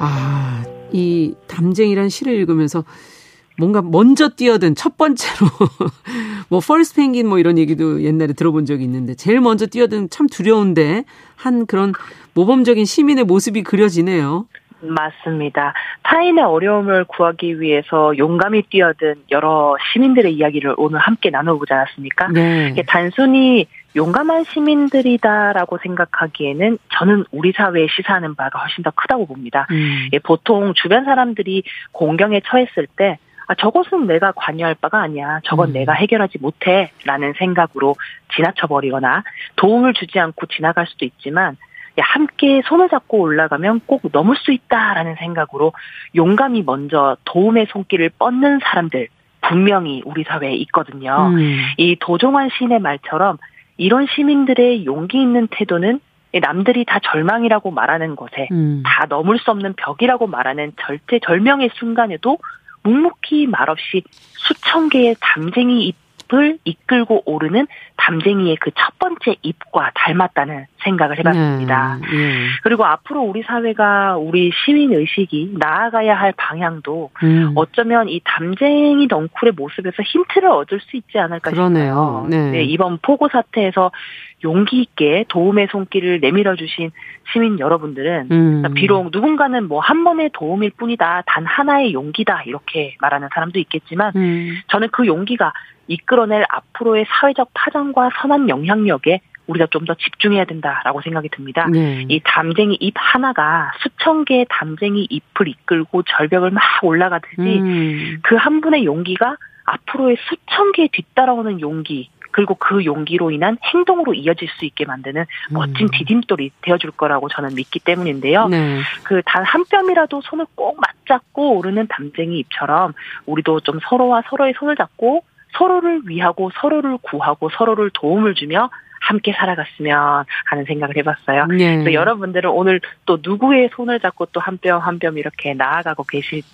아, 이 담쟁이란 시를 읽으면서 뭔가 먼저 뛰어든 첫 번째로 뭐 퍼스트 펭귄 뭐 이런 얘기도 옛날에 들어본 적이 있는데 제일 먼저 뛰어든 참 두려운데 한 그런 모범적인 시민의 모습이 그려지네요. 맞습니다. 타인의 어려움을 구하기 위해서 용감히 뛰어든 여러 시민들의 이야기를 오늘 함께 나눠보지 않았습니까? 네. 이게 단순히 용감한 시민들이다라고 생각하기에는 저는 우리 사회에 시사하는 바가 훨씬 더 크다고 봅니다. 예, 보통 주변 사람들이 공경에 처했을 때 아, 저것은 내가 관여할 바가 아니야. 저건 내가 해결하지 못해. 라는 생각으로 지나쳐버리거나 도움을 주지 않고 지나갈 수도 있지만 함께 손을 잡고 올라가면 꼭 넘을 수 있다라는 생각으로 용감히 먼저 도움의 손길을 뻗는 사람들 분명히 우리 사회에 있거든요. 이 도종환 시인의 말처럼 이런 시민들의 용기 있는 태도는 남들이 다 절망이라고 말하는 것에 다 넘을 수 없는 벽이라고 말하는 절체절명의 순간에도 묵묵히 말없이 수천 개의 담쟁이 잎을 이끌고 오르는 담쟁이의 그 첫 번째 잎과 닮았다는 생각을 해봤습니다. 그리고 앞으로 우리 사회가 우리 시민의식이 나아가야 할 방향도 어쩌면 이 담쟁이 넝쿨의 모습에서 힌트를 얻을 수 있지 않을까 싶네요. 네. 네, 이번 폭우 사태에서 용기 있게 도움의 손길을 내밀어 주신 시민 여러분들은 비록 누군가는 뭐 한 번의 도움일 뿐이다, 단 하나의 용기다 이렇게 말하는 사람도 있겠지만 저는 그 용기가 이끌어낼 앞으로의 사회적 파장과 선한 영향력에 우리가 좀 더 집중해야 된다라고 생각이 듭니다. 이 담쟁이 잎 하나가 수천 개의 담쟁이 잎을 이끌고 절벽을 막 올라가듯이 그 한 분의 용기가 앞으로의 수천 개에 뒤따라오는 용기 그리고 그 용기로 인한 행동으로 이어질 수 있게 만드는 멋진 디딤돌이 되어줄 거라고 저는 믿기 때문인데요. 네. 그 단 한 뼘이라도 손을 꼭 맞잡고 오르는 담쟁이 잎처럼 우리도 좀 서로와 서로의 손을 잡고 서로를 위하고 서로를 구하고 서로를 도움을 주며 함께 살아갔으면 하는 생각을 해봤어요. 네. 그래서 여러분들은 오늘 또 누구의 손을 잡고 또 한 뼘 한 뼘 이렇게 나아가고 계실지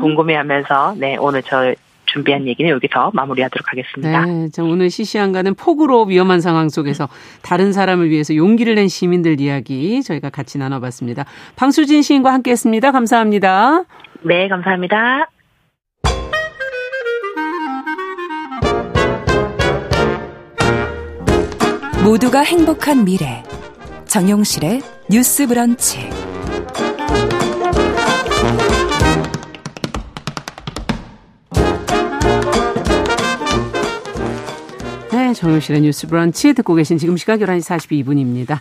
궁금해하면서 네 오늘 저 준비한 얘기는 여기서 마무리하도록 하겠습니다. 네, 오늘 시시한가는 폭우로 위험한 상황 속에서 다른 사람을 위해서 용기를 낸 시민들 이야기 저희가 같이 나눠봤습니다. 방수진 시인과 함께했습니다. 감사합니다. 네, 감사합니다. 모두가 행복한 미래 정용실의 뉴스 브런치. 네, 정용실의 뉴스 브런치 듣고 계신 지금 시각 11시 42분입니다.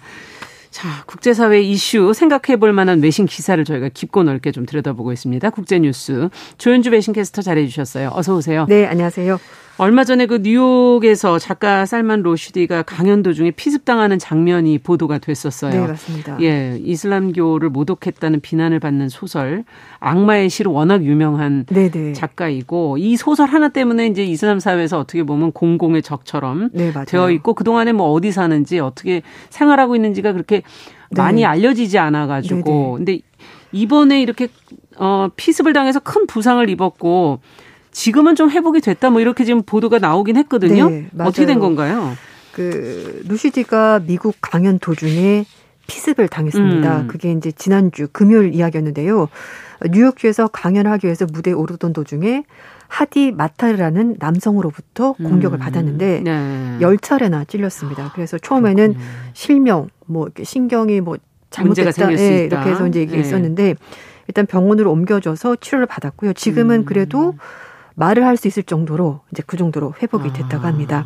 자, 국제사회 이슈 생각해볼 만한 외신 기사를 저희가 깊고 넓게 좀 들여다보고 있습니다. 국제뉴스 조현주 외신캐스터 잘해주셨어요. 어서 오세요. 네, 안녕하세요. 얼마 전에 그 뉴욕에서 작가 살만 로슈디가 강연 도중에 피습당하는 장면이 보도가 됐었어요. 네, 맞습니다. 예, 이슬람교를 모독했다는 비난을 받는 소설 악마의 시로 워낙 유명한 네네. 작가이고 이 소설 하나 때문에 이제 이슬람 사회에서 어떻게 보면 공공의 적처럼 네, 되어 있고 그동안에 뭐 어디 사는지 어떻게 생활하고 있는지가 그렇게 네. 많이 알려지지 않아 가지고 근데 이번에 이렇게 피습을 당해서 큰 부상을 입었고 지금은 좀 회복이 됐다 뭐 이렇게 지금 보도가 나오긴 했거든요. 네, 어떻게 된 건가요? 그 루시디가 미국 강연 도중에 피습을 당했습니다. 그게 이제 지난주 금요일 이야기였는데요. 뉴욕주에서 강연하기 위해서 무대에 오르던 도중에 하디 마타르라는 남성으로부터 공격을 받았는데 네. 10차례나 찔렸습니다. 그래서 처음에는 그렇군요. 실명, 뭐 이렇게 신경이 뭐 잘못됐다 문제가 생길 수 있다. 이렇게 해서 이제 이게 네. 있었는데 일단 병원으로 옮겨줘서 치료를 받았고요. 지금은 그래도 말을 할 수 있을 정도로 이제 그 정도로 회복이 됐다고 합니다.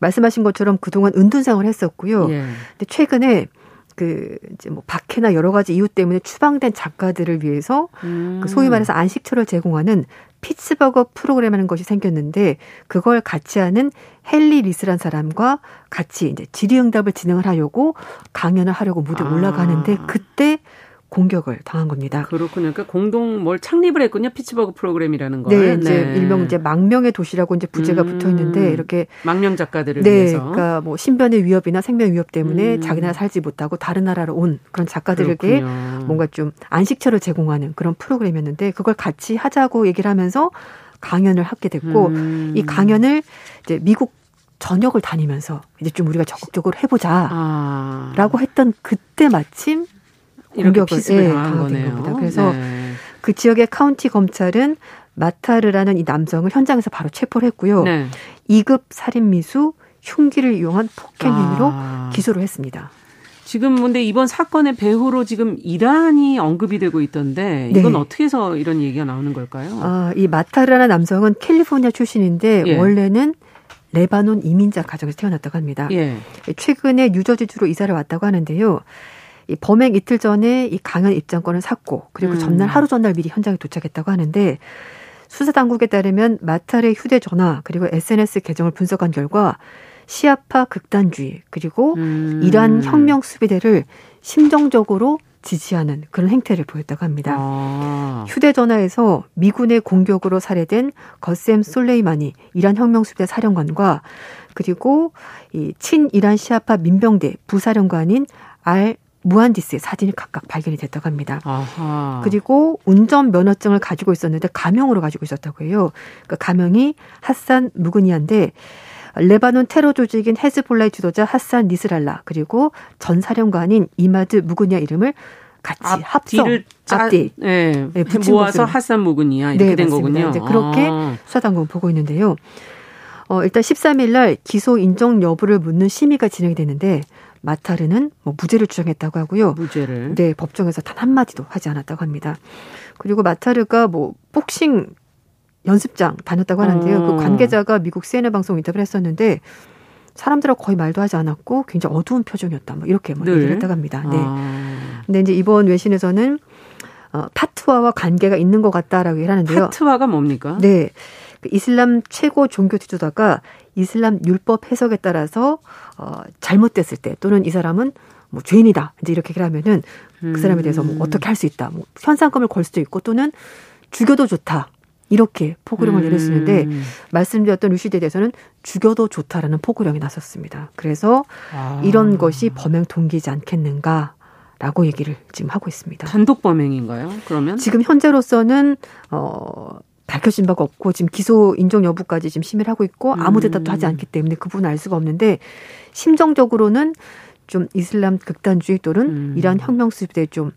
말씀하신 것처럼 그동안 은둔생활을 했었고요. 예. 근데 최근에 그 이제 뭐 박해나 여러 가지 이유 때문에 추방된 작가들을 위해서 그 소위 말해서 안식처를 제공하는 피츠버거 프로그램이라는 것이 생겼는데 그걸 같이 하는 헨리 리스란 사람과 같이 이제 질의응답을 진행을 하려고 강연을 하려고 무대에 올라가는데 그때 공격을 당한 겁니다. 그렇군요. 그러니까 공동 뭘 창립을 했군요. 피츠버그 프로그램이라는 걸. 네, 이제 네. 일명 이제 망명의 도시라고 이제 부제가 붙어 있는데 이렇게 망명 작가들을 네, 위해서. 그러니까 뭐 신변의 위협이나 생명 위협 때문에 자기 나라 살지 못하고 다른 나라로 온 그런 작가들에게 그렇군요. 뭔가 좀 안식처를 제공하는 그런 프로그램이었는데 그걸 같이 하자고 얘기를 하면서 강연을 하게 됐고 이 강연을 이제 미국 전역을 다니면서 이제 좀 우리가 적극적으로 해보자라고 했던 그때 마침 공격을 당한 거네요. 그래서 네. 그 지역의 카운티 검찰은 마타르라는 이 남성을 현장에서 바로 체포를 했고요. 네. 2급 살인미수 흉기를 이용한 폭행 행위로 기소를 했습니다. 지금 근데 이번 사건의 배후로 지금 이란이 언급이 되고 있던데 이건 네. 어떻게 해서 이런 얘기가 나오는 걸까요? 이 마타르라는 남성은 캘리포니아 출신인데 예. 원래는 레바논 이민자 가정에서 태어났다고 합니다. 예. 최근에 뉴저지주로 이사를 왔다고 하는데요. 이 범행 이틀 전에 이 강연 입장권을 샀고 그리고 전날 하루 전날 미리 현장에 도착했다고 하는데 수사 당국에 따르면 마탈의 휴대전화 그리고 SNS 계정을 분석한 결과 시아파 극단주의 그리고 이란 혁명 수비대를 심정적으로 지지하는 그런 행태를 보였다고 합니다. 휴대전화에서 미군의 공격으로 살해된 거셈 솔레이마니 이란 혁명수비대 사령관과 그리고 이 친이란 시아파 민병대 부사령관인 알 무한디스의 사진이 각각 발견이 됐다고 합니다. 아하. 그리고 운전면허증을 가지고 있었는데 가명으로 가지고 있었다고 해요. 그러니까 가명이 하산 무그니야인데 레바논 테러 조직인 헤즈볼라의 주도자 하산 나스랄라 그리고 전 사령관인 이마드 무그니야 이름을 같이 앞뒤를 네. 네, 모아서 하산 무그니야 이렇게 네, 된 맞습니다. 거군요. 이제 그렇게 수사당국은 보고 있는데요. 일단 13일 날 기소 인정 여부를 묻는 심의가 진행이 되는데 마타르는 뭐 무죄를 주장했다고 하고요. 무죄를. 네, 법정에서 단 한마디도 하지 않았다고 합니다. 그리고 마타르가 뭐 복싱 연습장 다녔다고 하는데요. 그 관계자가 미국 CNN 방송 인터뷰를 했었는데 사람들하고 거의 말도 하지 않았고 굉장히 어두운 표정이었다. 뭐 이렇게 뭐 얘기를 했다고 합니다. 네. 근데 이제 이번 외신에서는 파트와와 관계가 있는 것 같다라고 얘기를 하는데요. 파트와가 뭡니까? 네. 그 이슬람 최고 종교 지도자가 이슬람 율법 해석에 따라서 잘못됐을 때 또는 이 사람은 뭐 죄인이다. 이제 이렇게 얘기를 하면은 그 사람에 대해서 뭐 어떻게 할 수 있다. 뭐 현상금을 걸 수도 있고 또는 죽여도 좋다. 이렇게 포고령을 내렸었는데 말씀드렸던 루시드에 대해서는 죽여도 좋다라는 포고령이 나섰습니다. 그래서 이런 것이 범행 동기이지 않겠는가라고 얘기를 지금 하고 있습니다. 단독 범행인가요? 그러면 지금 현재로서는 밝혀진 바가 없고 지금 기소 인정 여부까지 지금 심의를 하고 있고 아무 대답도 하지 않기 때문에 그 부분은 알 수가 없는데 심정적으로는 좀 이슬람 극단주의 또는 이란 혁명 수비대에 좀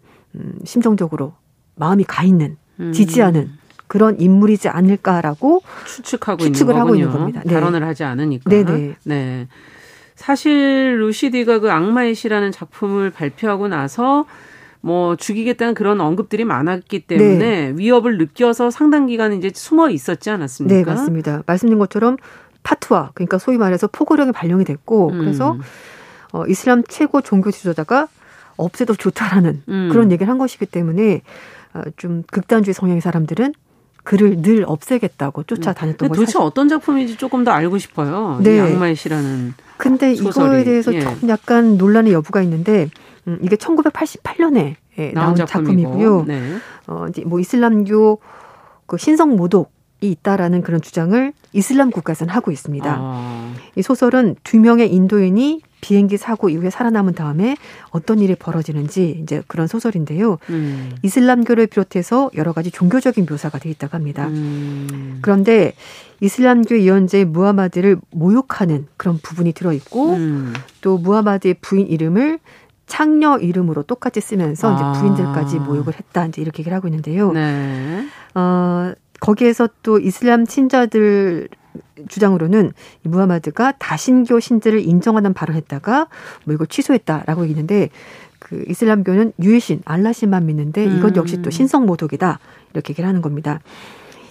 심정적으로 마음이 가 있는 지지하는 그런 인물이지 않을까라고 추측을 하고 있는 겁니다. 네. 발언을 하지 않으니까. 네네. 네. 사실 루시디가 그 악마의 시라는 작품을 발표하고 나서 뭐 죽이겠다는 그런 언급들이 많았기 때문에 네. 위협을 느껴서 상당 기간 이제 숨어 있었지 않았습니까? 네, 맞습니다. 말씀드린 것처럼 파투아 그러니까 소위 말해서 포고령이 발령이 됐고 그래서 이슬람 최고 종교 지도자가 없애도 좋다라는 그런 얘기를 한 것이기 때문에 좀 극단주의 성향의 사람들은 그를 늘 없애겠다고 쫓아다녔던 거죠. 도대체 사실. 어떤 작품인지 조금 더 알고 싶어요. 네. 이 악마의 시라는 근데 소설이. 이거에 대해서 예. 좀 약간 논란의 여부가 있는데 이게 1988년에 나온 작품이고요. 네. 이제 뭐 이슬람교 그 신성 모독이 있다라는 그런 주장을 이슬람 국가에서는 하고 있습니다. 이 소설은 두 명의 인도인이 비행기 사고 이후에 살아남은 다음에 어떤 일이 벌어지는지 이제 그런 소설인데요. 이슬람교를 비롯해서 여러 가지 종교적인 묘사가 되어 있다고 합니다. 그런데 이슬람교 예언자의 무하마드를 모욕하는 그런 부분이 들어있고 또 무하마드의 부인 이름을 창녀 이름으로 똑같이 쓰면서 이제 부인들까지 모욕을 했다 이제 이렇게 얘기를 하고 있는데요. 네. 거기에서 또 이슬람 신자들 주장으로는 무하마드가 다신교 신자를 인정하는 발언했다가 뭐 이걸 취소했다라고 얘기했는데 그 이슬람교는 유일신 알라신만 믿는데 이것 역시 또 신성 모독이다 이렇게 얘기를 하는 겁니다.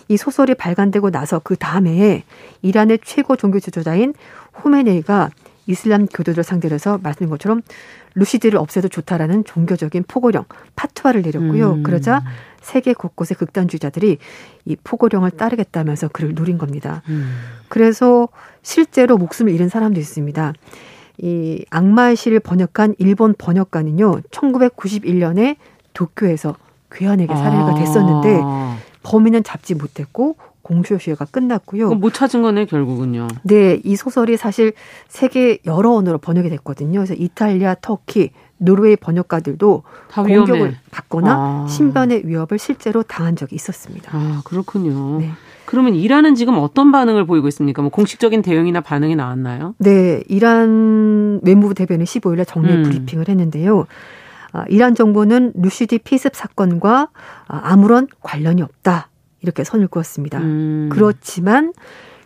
이 소설이 발간되고 나서 그 다음에 이란의 최고 종교 지도자인 호메네이가 이슬람 교도들을 상대로 해서 말씀드린 것처럼 루시드를 없애도 좋다라는 종교적인 포고령, 파투아를 내렸고요. 그러자 세계 곳곳의 극단주의자들이 이 포고령을 따르겠다면서 그를 노린 겁니다. 그래서 실제로 목숨을 잃은 사람도 있습니다. 이 악마의 시를 번역한 일본 번역가는요. 1991년에 도쿄에서 괴한에게 살해가 됐었는데 범인은 잡지 못했고 공소시효가 끝났고요. 못 찾은 거네 결국은요. 네. 이 소설이 사실 세계 여러 언어로 번역이 됐거든요. 그래서 이탈리아, 터키, 노르웨이 번역가들도 공격을 받거나 신변의 위협을 실제로 당한 적이 있었습니다. 아 그렇군요. 네. 그러면 이란은 지금 어떤 반응을 보이고 있습니까? 뭐 공식적인 대응이나 반응이 나왔나요? 네. 이란 외무부 대변인 15일에 정례 브리핑을 했는데요. 이란 정부는 루시디 피습 사건과 아무런 관련이 없다. 이렇게 선을 그었습니다. 그렇지만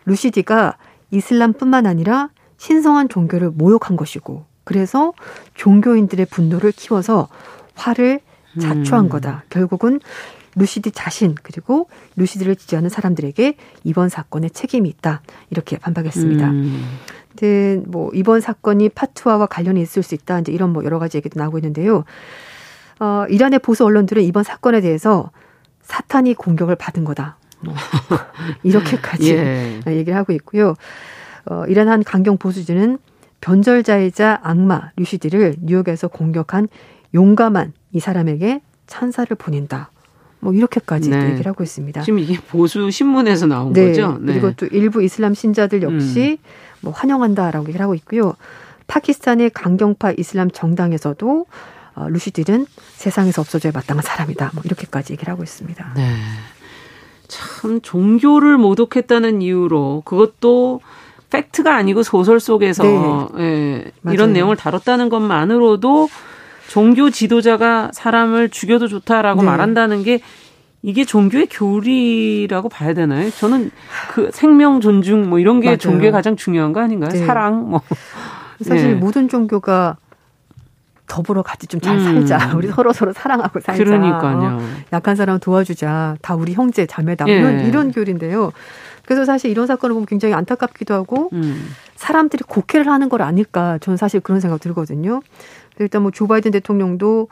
루시디가 이슬람뿐만 아니라 신성한 종교를 모욕한 것이고 그래서 종교인들의 분노를 키워서 화를 자초한 거다. 결국은 루시디 자신 그리고 루시디를 지지하는 사람들에게 이번 사건에 책임이 있다. 이렇게 반박했습니다. 근데 뭐 이번 사건이 파투아와 관련이 있을 수 있다. 이제 이런 뭐 여러 가지 얘기도 나오고 있는데요. 이란의 보수 언론들은 이번 사건에 대해서 사탄이 공격을 받은 거다. 이렇게까지 얘기를 하고 있고요. 이란 한 강경 보수진은 변절자이자 악마 루시디를 뉴욕에서 공격한 용감한 이 사람에게 찬사를 보낸다. 뭐 이렇게까지 얘기를 하고 있습니다. 지금 이게 보수 신문에서 나온 거죠? 네. 그리고 또 일부 이슬람 신자들 역시 뭐 환영한다라고 얘기를 하고 있고요. 파키스탄의 강경파 이슬람 정당에서도 루시딜은 세상에서 없어져야 마땅한 사람이다. 뭐 이렇게까지 얘기를 하고 있습니다. 네, 참 종교를 모독했다는 이유로 그것도 팩트가 아니고 소설 속에서 이런 내용을 다뤘다는 것만으로도 종교 지도자가 사람을 죽여도 좋다라고 말한다는 게 이게 종교의 교리라고 봐야 되나요? 저는 그 생명 존중 뭐 이런 게 종교의 가장 중요한 거 아닌가요? 사랑 뭐 사실 모든 종교가 더불어 같이 좀 잘 살자. 우리 서로 사랑하고 살자. 그러니까요. 약한 사람 도와주자. 다 우리 형제, 자매다. 이런 교리인데요. 그래서 사실 이런 사건을 보면 굉장히 안타깝기도 하고 사람들이 곡해를 하는 걸 아닐까. 저는 사실 그런 생각 들거든요. 일단 뭐 조 바이든 대통령도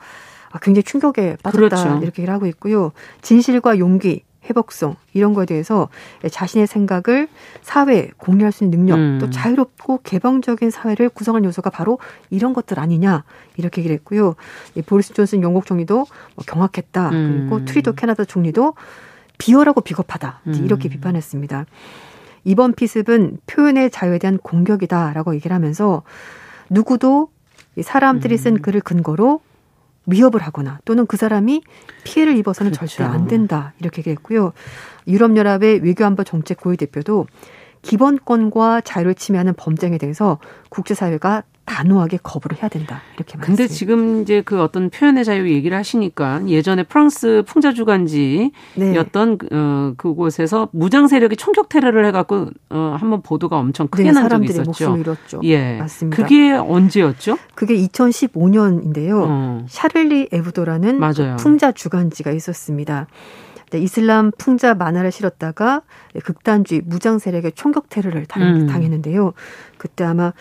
굉장히 충격에 빠졌다. 그렇죠. 이렇게 얘기를 하고 있고요. 진실과 용기, 회복성 이런 거에 대해서 자신의 생각을 사회에 공유할 수 있는 능력 또 자유롭고 개방적인 사회를 구성하는 요소가 바로 이런 것들 아니냐 이렇게 얘기를 했고요. 보리스 존슨 영국 총리도 경악했다. 그리고 트리도 캐나다 총리도 비열하고 비겁하다. 이렇게 비판했습니다. 이번 피습은 표현의 자유에 대한 공격이다라고 얘기를 하면서 누구도 사람들이 쓴 글을 근거로 위협을 하거나 또는 그 사람이 피해를 입어서는 절대 안 된다. 이렇게 얘기했고요. 유럽연합의 외교안보 정책 고위대표도 기본권과 자유를 침해하는 범죄에 대해서 국제사회가 단호하게 거부를 해야 된다. 이렇게 말했습니다. 근데 지금 이제 그 어떤 표현의 자유 얘기를 하시니까 예전에 프랑스 풍자 주간지였던 그곳에서 무장 세력이 총격 테러를 해갖고 한번 보도가 엄청 크게 난 적이 있었죠. 사람들이 목숨을 잃었죠. 예, 맞습니다. 그게 언제였죠? 그게 2015년인데요. 샤를리 에브도라는 풍자 주간지가 있었습니다. 이슬람 풍자 만화를 실었다가 극단주의 무장 세력의 총격 테러를 당했는데요. 그때 아마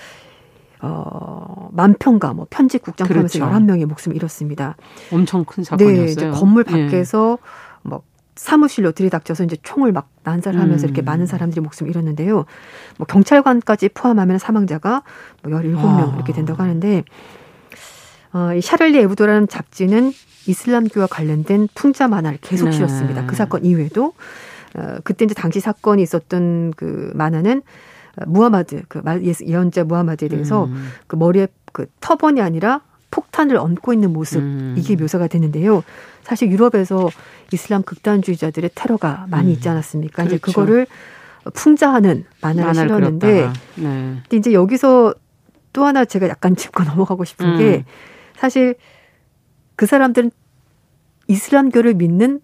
만평과 뭐 편집국장 포함해서 11명의 목숨을 잃었습니다. 엄청 큰 사건이었어요. 네, 이제 건물 밖에서 막 사무실로 들이닥쳐서 이제 총을 막 난사하면서 이렇게 많은 사람들이 목숨을 잃었는데요. 뭐 경찰관까지 포함하면 사망자가 뭐 17명 이렇게 된다고 하는데 이 샤를리 에브도라는 잡지는 이슬람교와 관련된 풍자 만화를 계속 실었습니다. 그 사건 이외에도 그때 이제 당시 사건이 있었던 그 만화는 무하마드 그 예언자 무하마드에 대해서 그 머리에 그 터번이 아니라 폭탄을 얹고 있는 모습 이게 묘사가 됐는데요. 사실 유럽에서 이슬람 극단주의자들의 테러가 많이 있지 않았습니까? 그렇죠. 이제 그거를 풍자하는 만화를 실었는데 근데 이제 여기서 또 하나 제가 약간 짚고 넘어가고 싶은 게 사실 그 사람들은 이슬람교를 믿는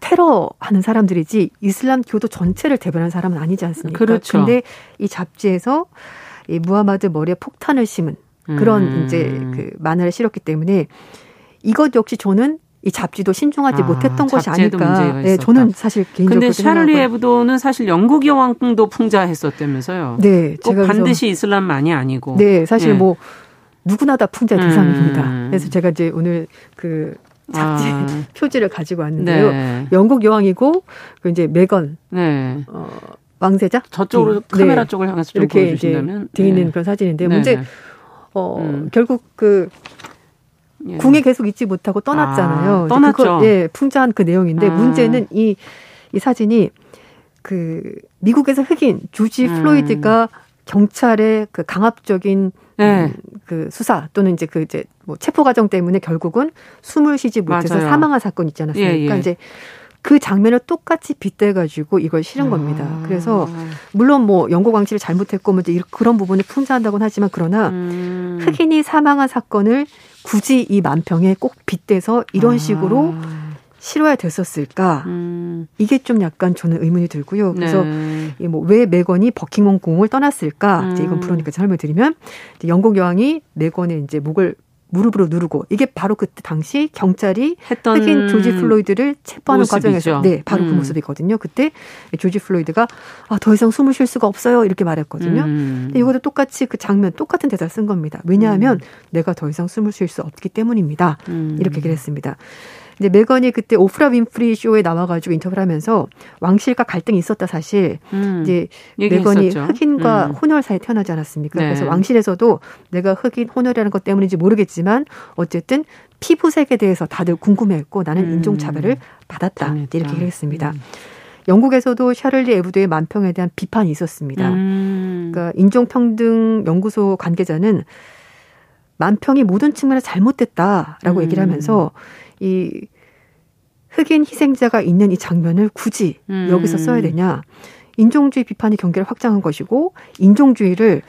테러하는 사람들이지 이슬람교도 전체를 대변하는 사람은 아니지 않습니까? 그렇죠. 근데 이 잡지에서 이 무하마드 머리에 폭탄을 심은 그런 이제 그 만화를 실었기 때문에 이것 역시 저는 이 잡지도 신중하지 못했던 것이 아닐까. 네, 저는 사실 개인적으로 근데 샤를리 에브도는 사실 영국 여왕도 풍자했었다면서요. 네, 꼭 제가 반드시 이슬람만이 아니고. 네, 사실 뭐 누구나 다 풍자의 대상입니다. 그래서 제가 이제 오늘 그 잡지 표지를 가지고 왔는데요. 영국 여왕이고 그 이제 메건 왕세자 저쪽으로 카메라 쪽을 향해서 좀 이렇게 보여주신다면 이제 돼 있는 그런 사진인데 문제 결국 그 예. 궁에 계속 있지 못하고 떠났잖아요. 아, 떠났죠. 그걸, 예, 풍자한 그 내용인데 아. 문제는 이 사진이 그 미국에서 흑인 주지 플로이드가 경찰의 그 강압적인 네. 그 수사 또는 이제 그 이제 뭐 체포 과정 때문에 결국은 숨을 쉬지 못해서 맞아요. 사망한 사건 있지 않았습니까? 예, 예. 그러니까 이제 그 장면을 똑같이 빗대 가지고 이걸 실은 겁니다. 그래서 물론 뭐 연고 광치를 잘못했고 뭐 이제 그런 부분을 풍자한다고는 하지만 그러나 흑인이 사망한 사건을 굳이 이 만평에 꼭 빗대서 이런 식으로 실어야 됐었을까? 이게 좀 약간 저는 의문이 들고요. 그래서 네. 뭐 왜 메건이 버킹엄 궁을 떠났을까? 이제 이건 그러니까 설명을 드리면 영국 여왕이 메건의 이제 목을 무릎으로 누르고 이게 바로 그때 당시 경찰이 했던 흑인 조지 플로이드를 체포하는 모습이죠. 과정에서 네 바로 그 모습이거든요. 그때 조지 플로이드가 아, 더 이상 숨을 쉴 수가 없어요 이렇게 말했거든요. 근데 이것도 똑같이 그 장면 똑같은 대사를 쓴 겁니다. 왜냐하면 내가 더 이상 숨을 쉴 수 없기 때문입니다. 이렇게 얘기를 했습니다. 이제 메건이 그때 오프라 윈프리 쇼에 나와가지고 인터뷰를 하면서 왕실과 갈등이 있었다 사실. 이제 메건이 있었죠. 흑인과 혼혈 사이에 태어나지 않았습니까? 네. 그래서 왕실에서도 내가 흑인 혼혈이라는 것 때문인지 모르겠지만 어쨌든 피부색에 대해서 다들 궁금해했고 나는 인종차별을 받았다. 당했다. 이렇게 얘기했습니다. 영국에서도 샤를리 에브도의 만평에 대한 비판이 있었습니다. 그러니까 인종평등연구소 관계자는 만평이 모든 측면에 잘못됐다라고 얘기를 하면서 이 흑인 희생자가 있는 이 장면을 굳이 여기서 써야 되냐. 인종주의 비판의 경계를 확장한 것이고 인종주의를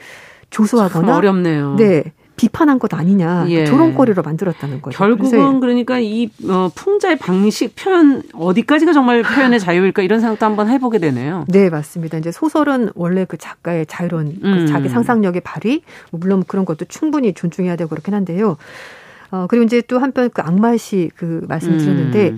조소하거나 어렵네요. 네. 비판한 것 아니냐. 예. 조롱거리로 만들었다는 거죠. 결국은 그러니까 이 풍자의 방식, 표현 어디까지가 정말 표현의 자유일까 이런 생각도 한번 해보게 되네요. 네, 맞습니다. 이제 소설은 원래 그 작가의 자유로운 그 자기 상상력의 발휘, 물론 그런 것도 충분히 존중해야 되고 그렇긴 한데요. 그리고 이제 또 한편 그 악마의 시 그 말씀을 드렸는데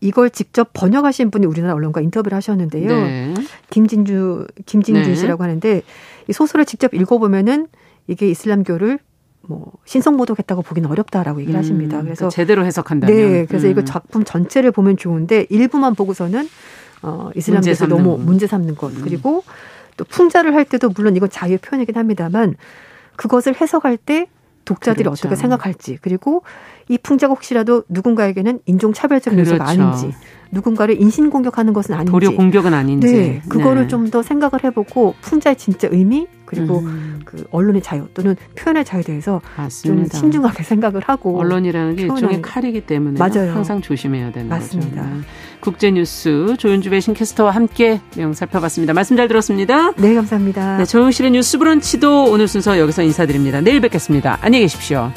이걸 직접 번역하신 분이 우리나라 언론과 인터뷰를 하셨는데요. 네. 김진주 네. 씨라고 하는데 이 소설을 직접 읽어보면은 이게 이슬람교를 뭐 신성모독했다고 보기는 어렵다라고 얘기를 하십니다. 그래서 그러니까 제대로 해석한다면. 네, 그래서 이거 작품 전체를 보면 좋은데 일부만 보고서는 이슬람교에서 너무 문제 삼는 것 그리고 또 풍자를 할 때도 물론 이건 자유 표현이긴 합니다만 그것을 해석할 때 독자들이 그렇죠. 어떻게 생각할지 그리고 이 풍자가 혹시라도 누군가에게는 인종차별적인 요소가 그렇죠. 아닌지 누군가를 인신공격하는 것은 아닌지 도려 공격은 아닌지 네, 그거를 네. 좀 더 생각을 해보고 풍자의 진짜 의미 그리고 그 언론의 자유 또는 표현의 자유에 대해서 맞습니다. 좀 신중하게 생각을 하고 언론이라는 게 일종의 칼이기 때문에 맞아요. 항상 조심해야 되는 맞습니다. 거죠. 국제뉴스 조윤주 배신캐스터와 함께 내용 살펴봤습니다. 말씀 잘 들었습니다. 네, 감사합니다. 네, 조윤실의 뉴스 브런치도 오늘 순서 여기서 인사드립니다. 내일 뵙겠습니다. 안녕히 계십시오.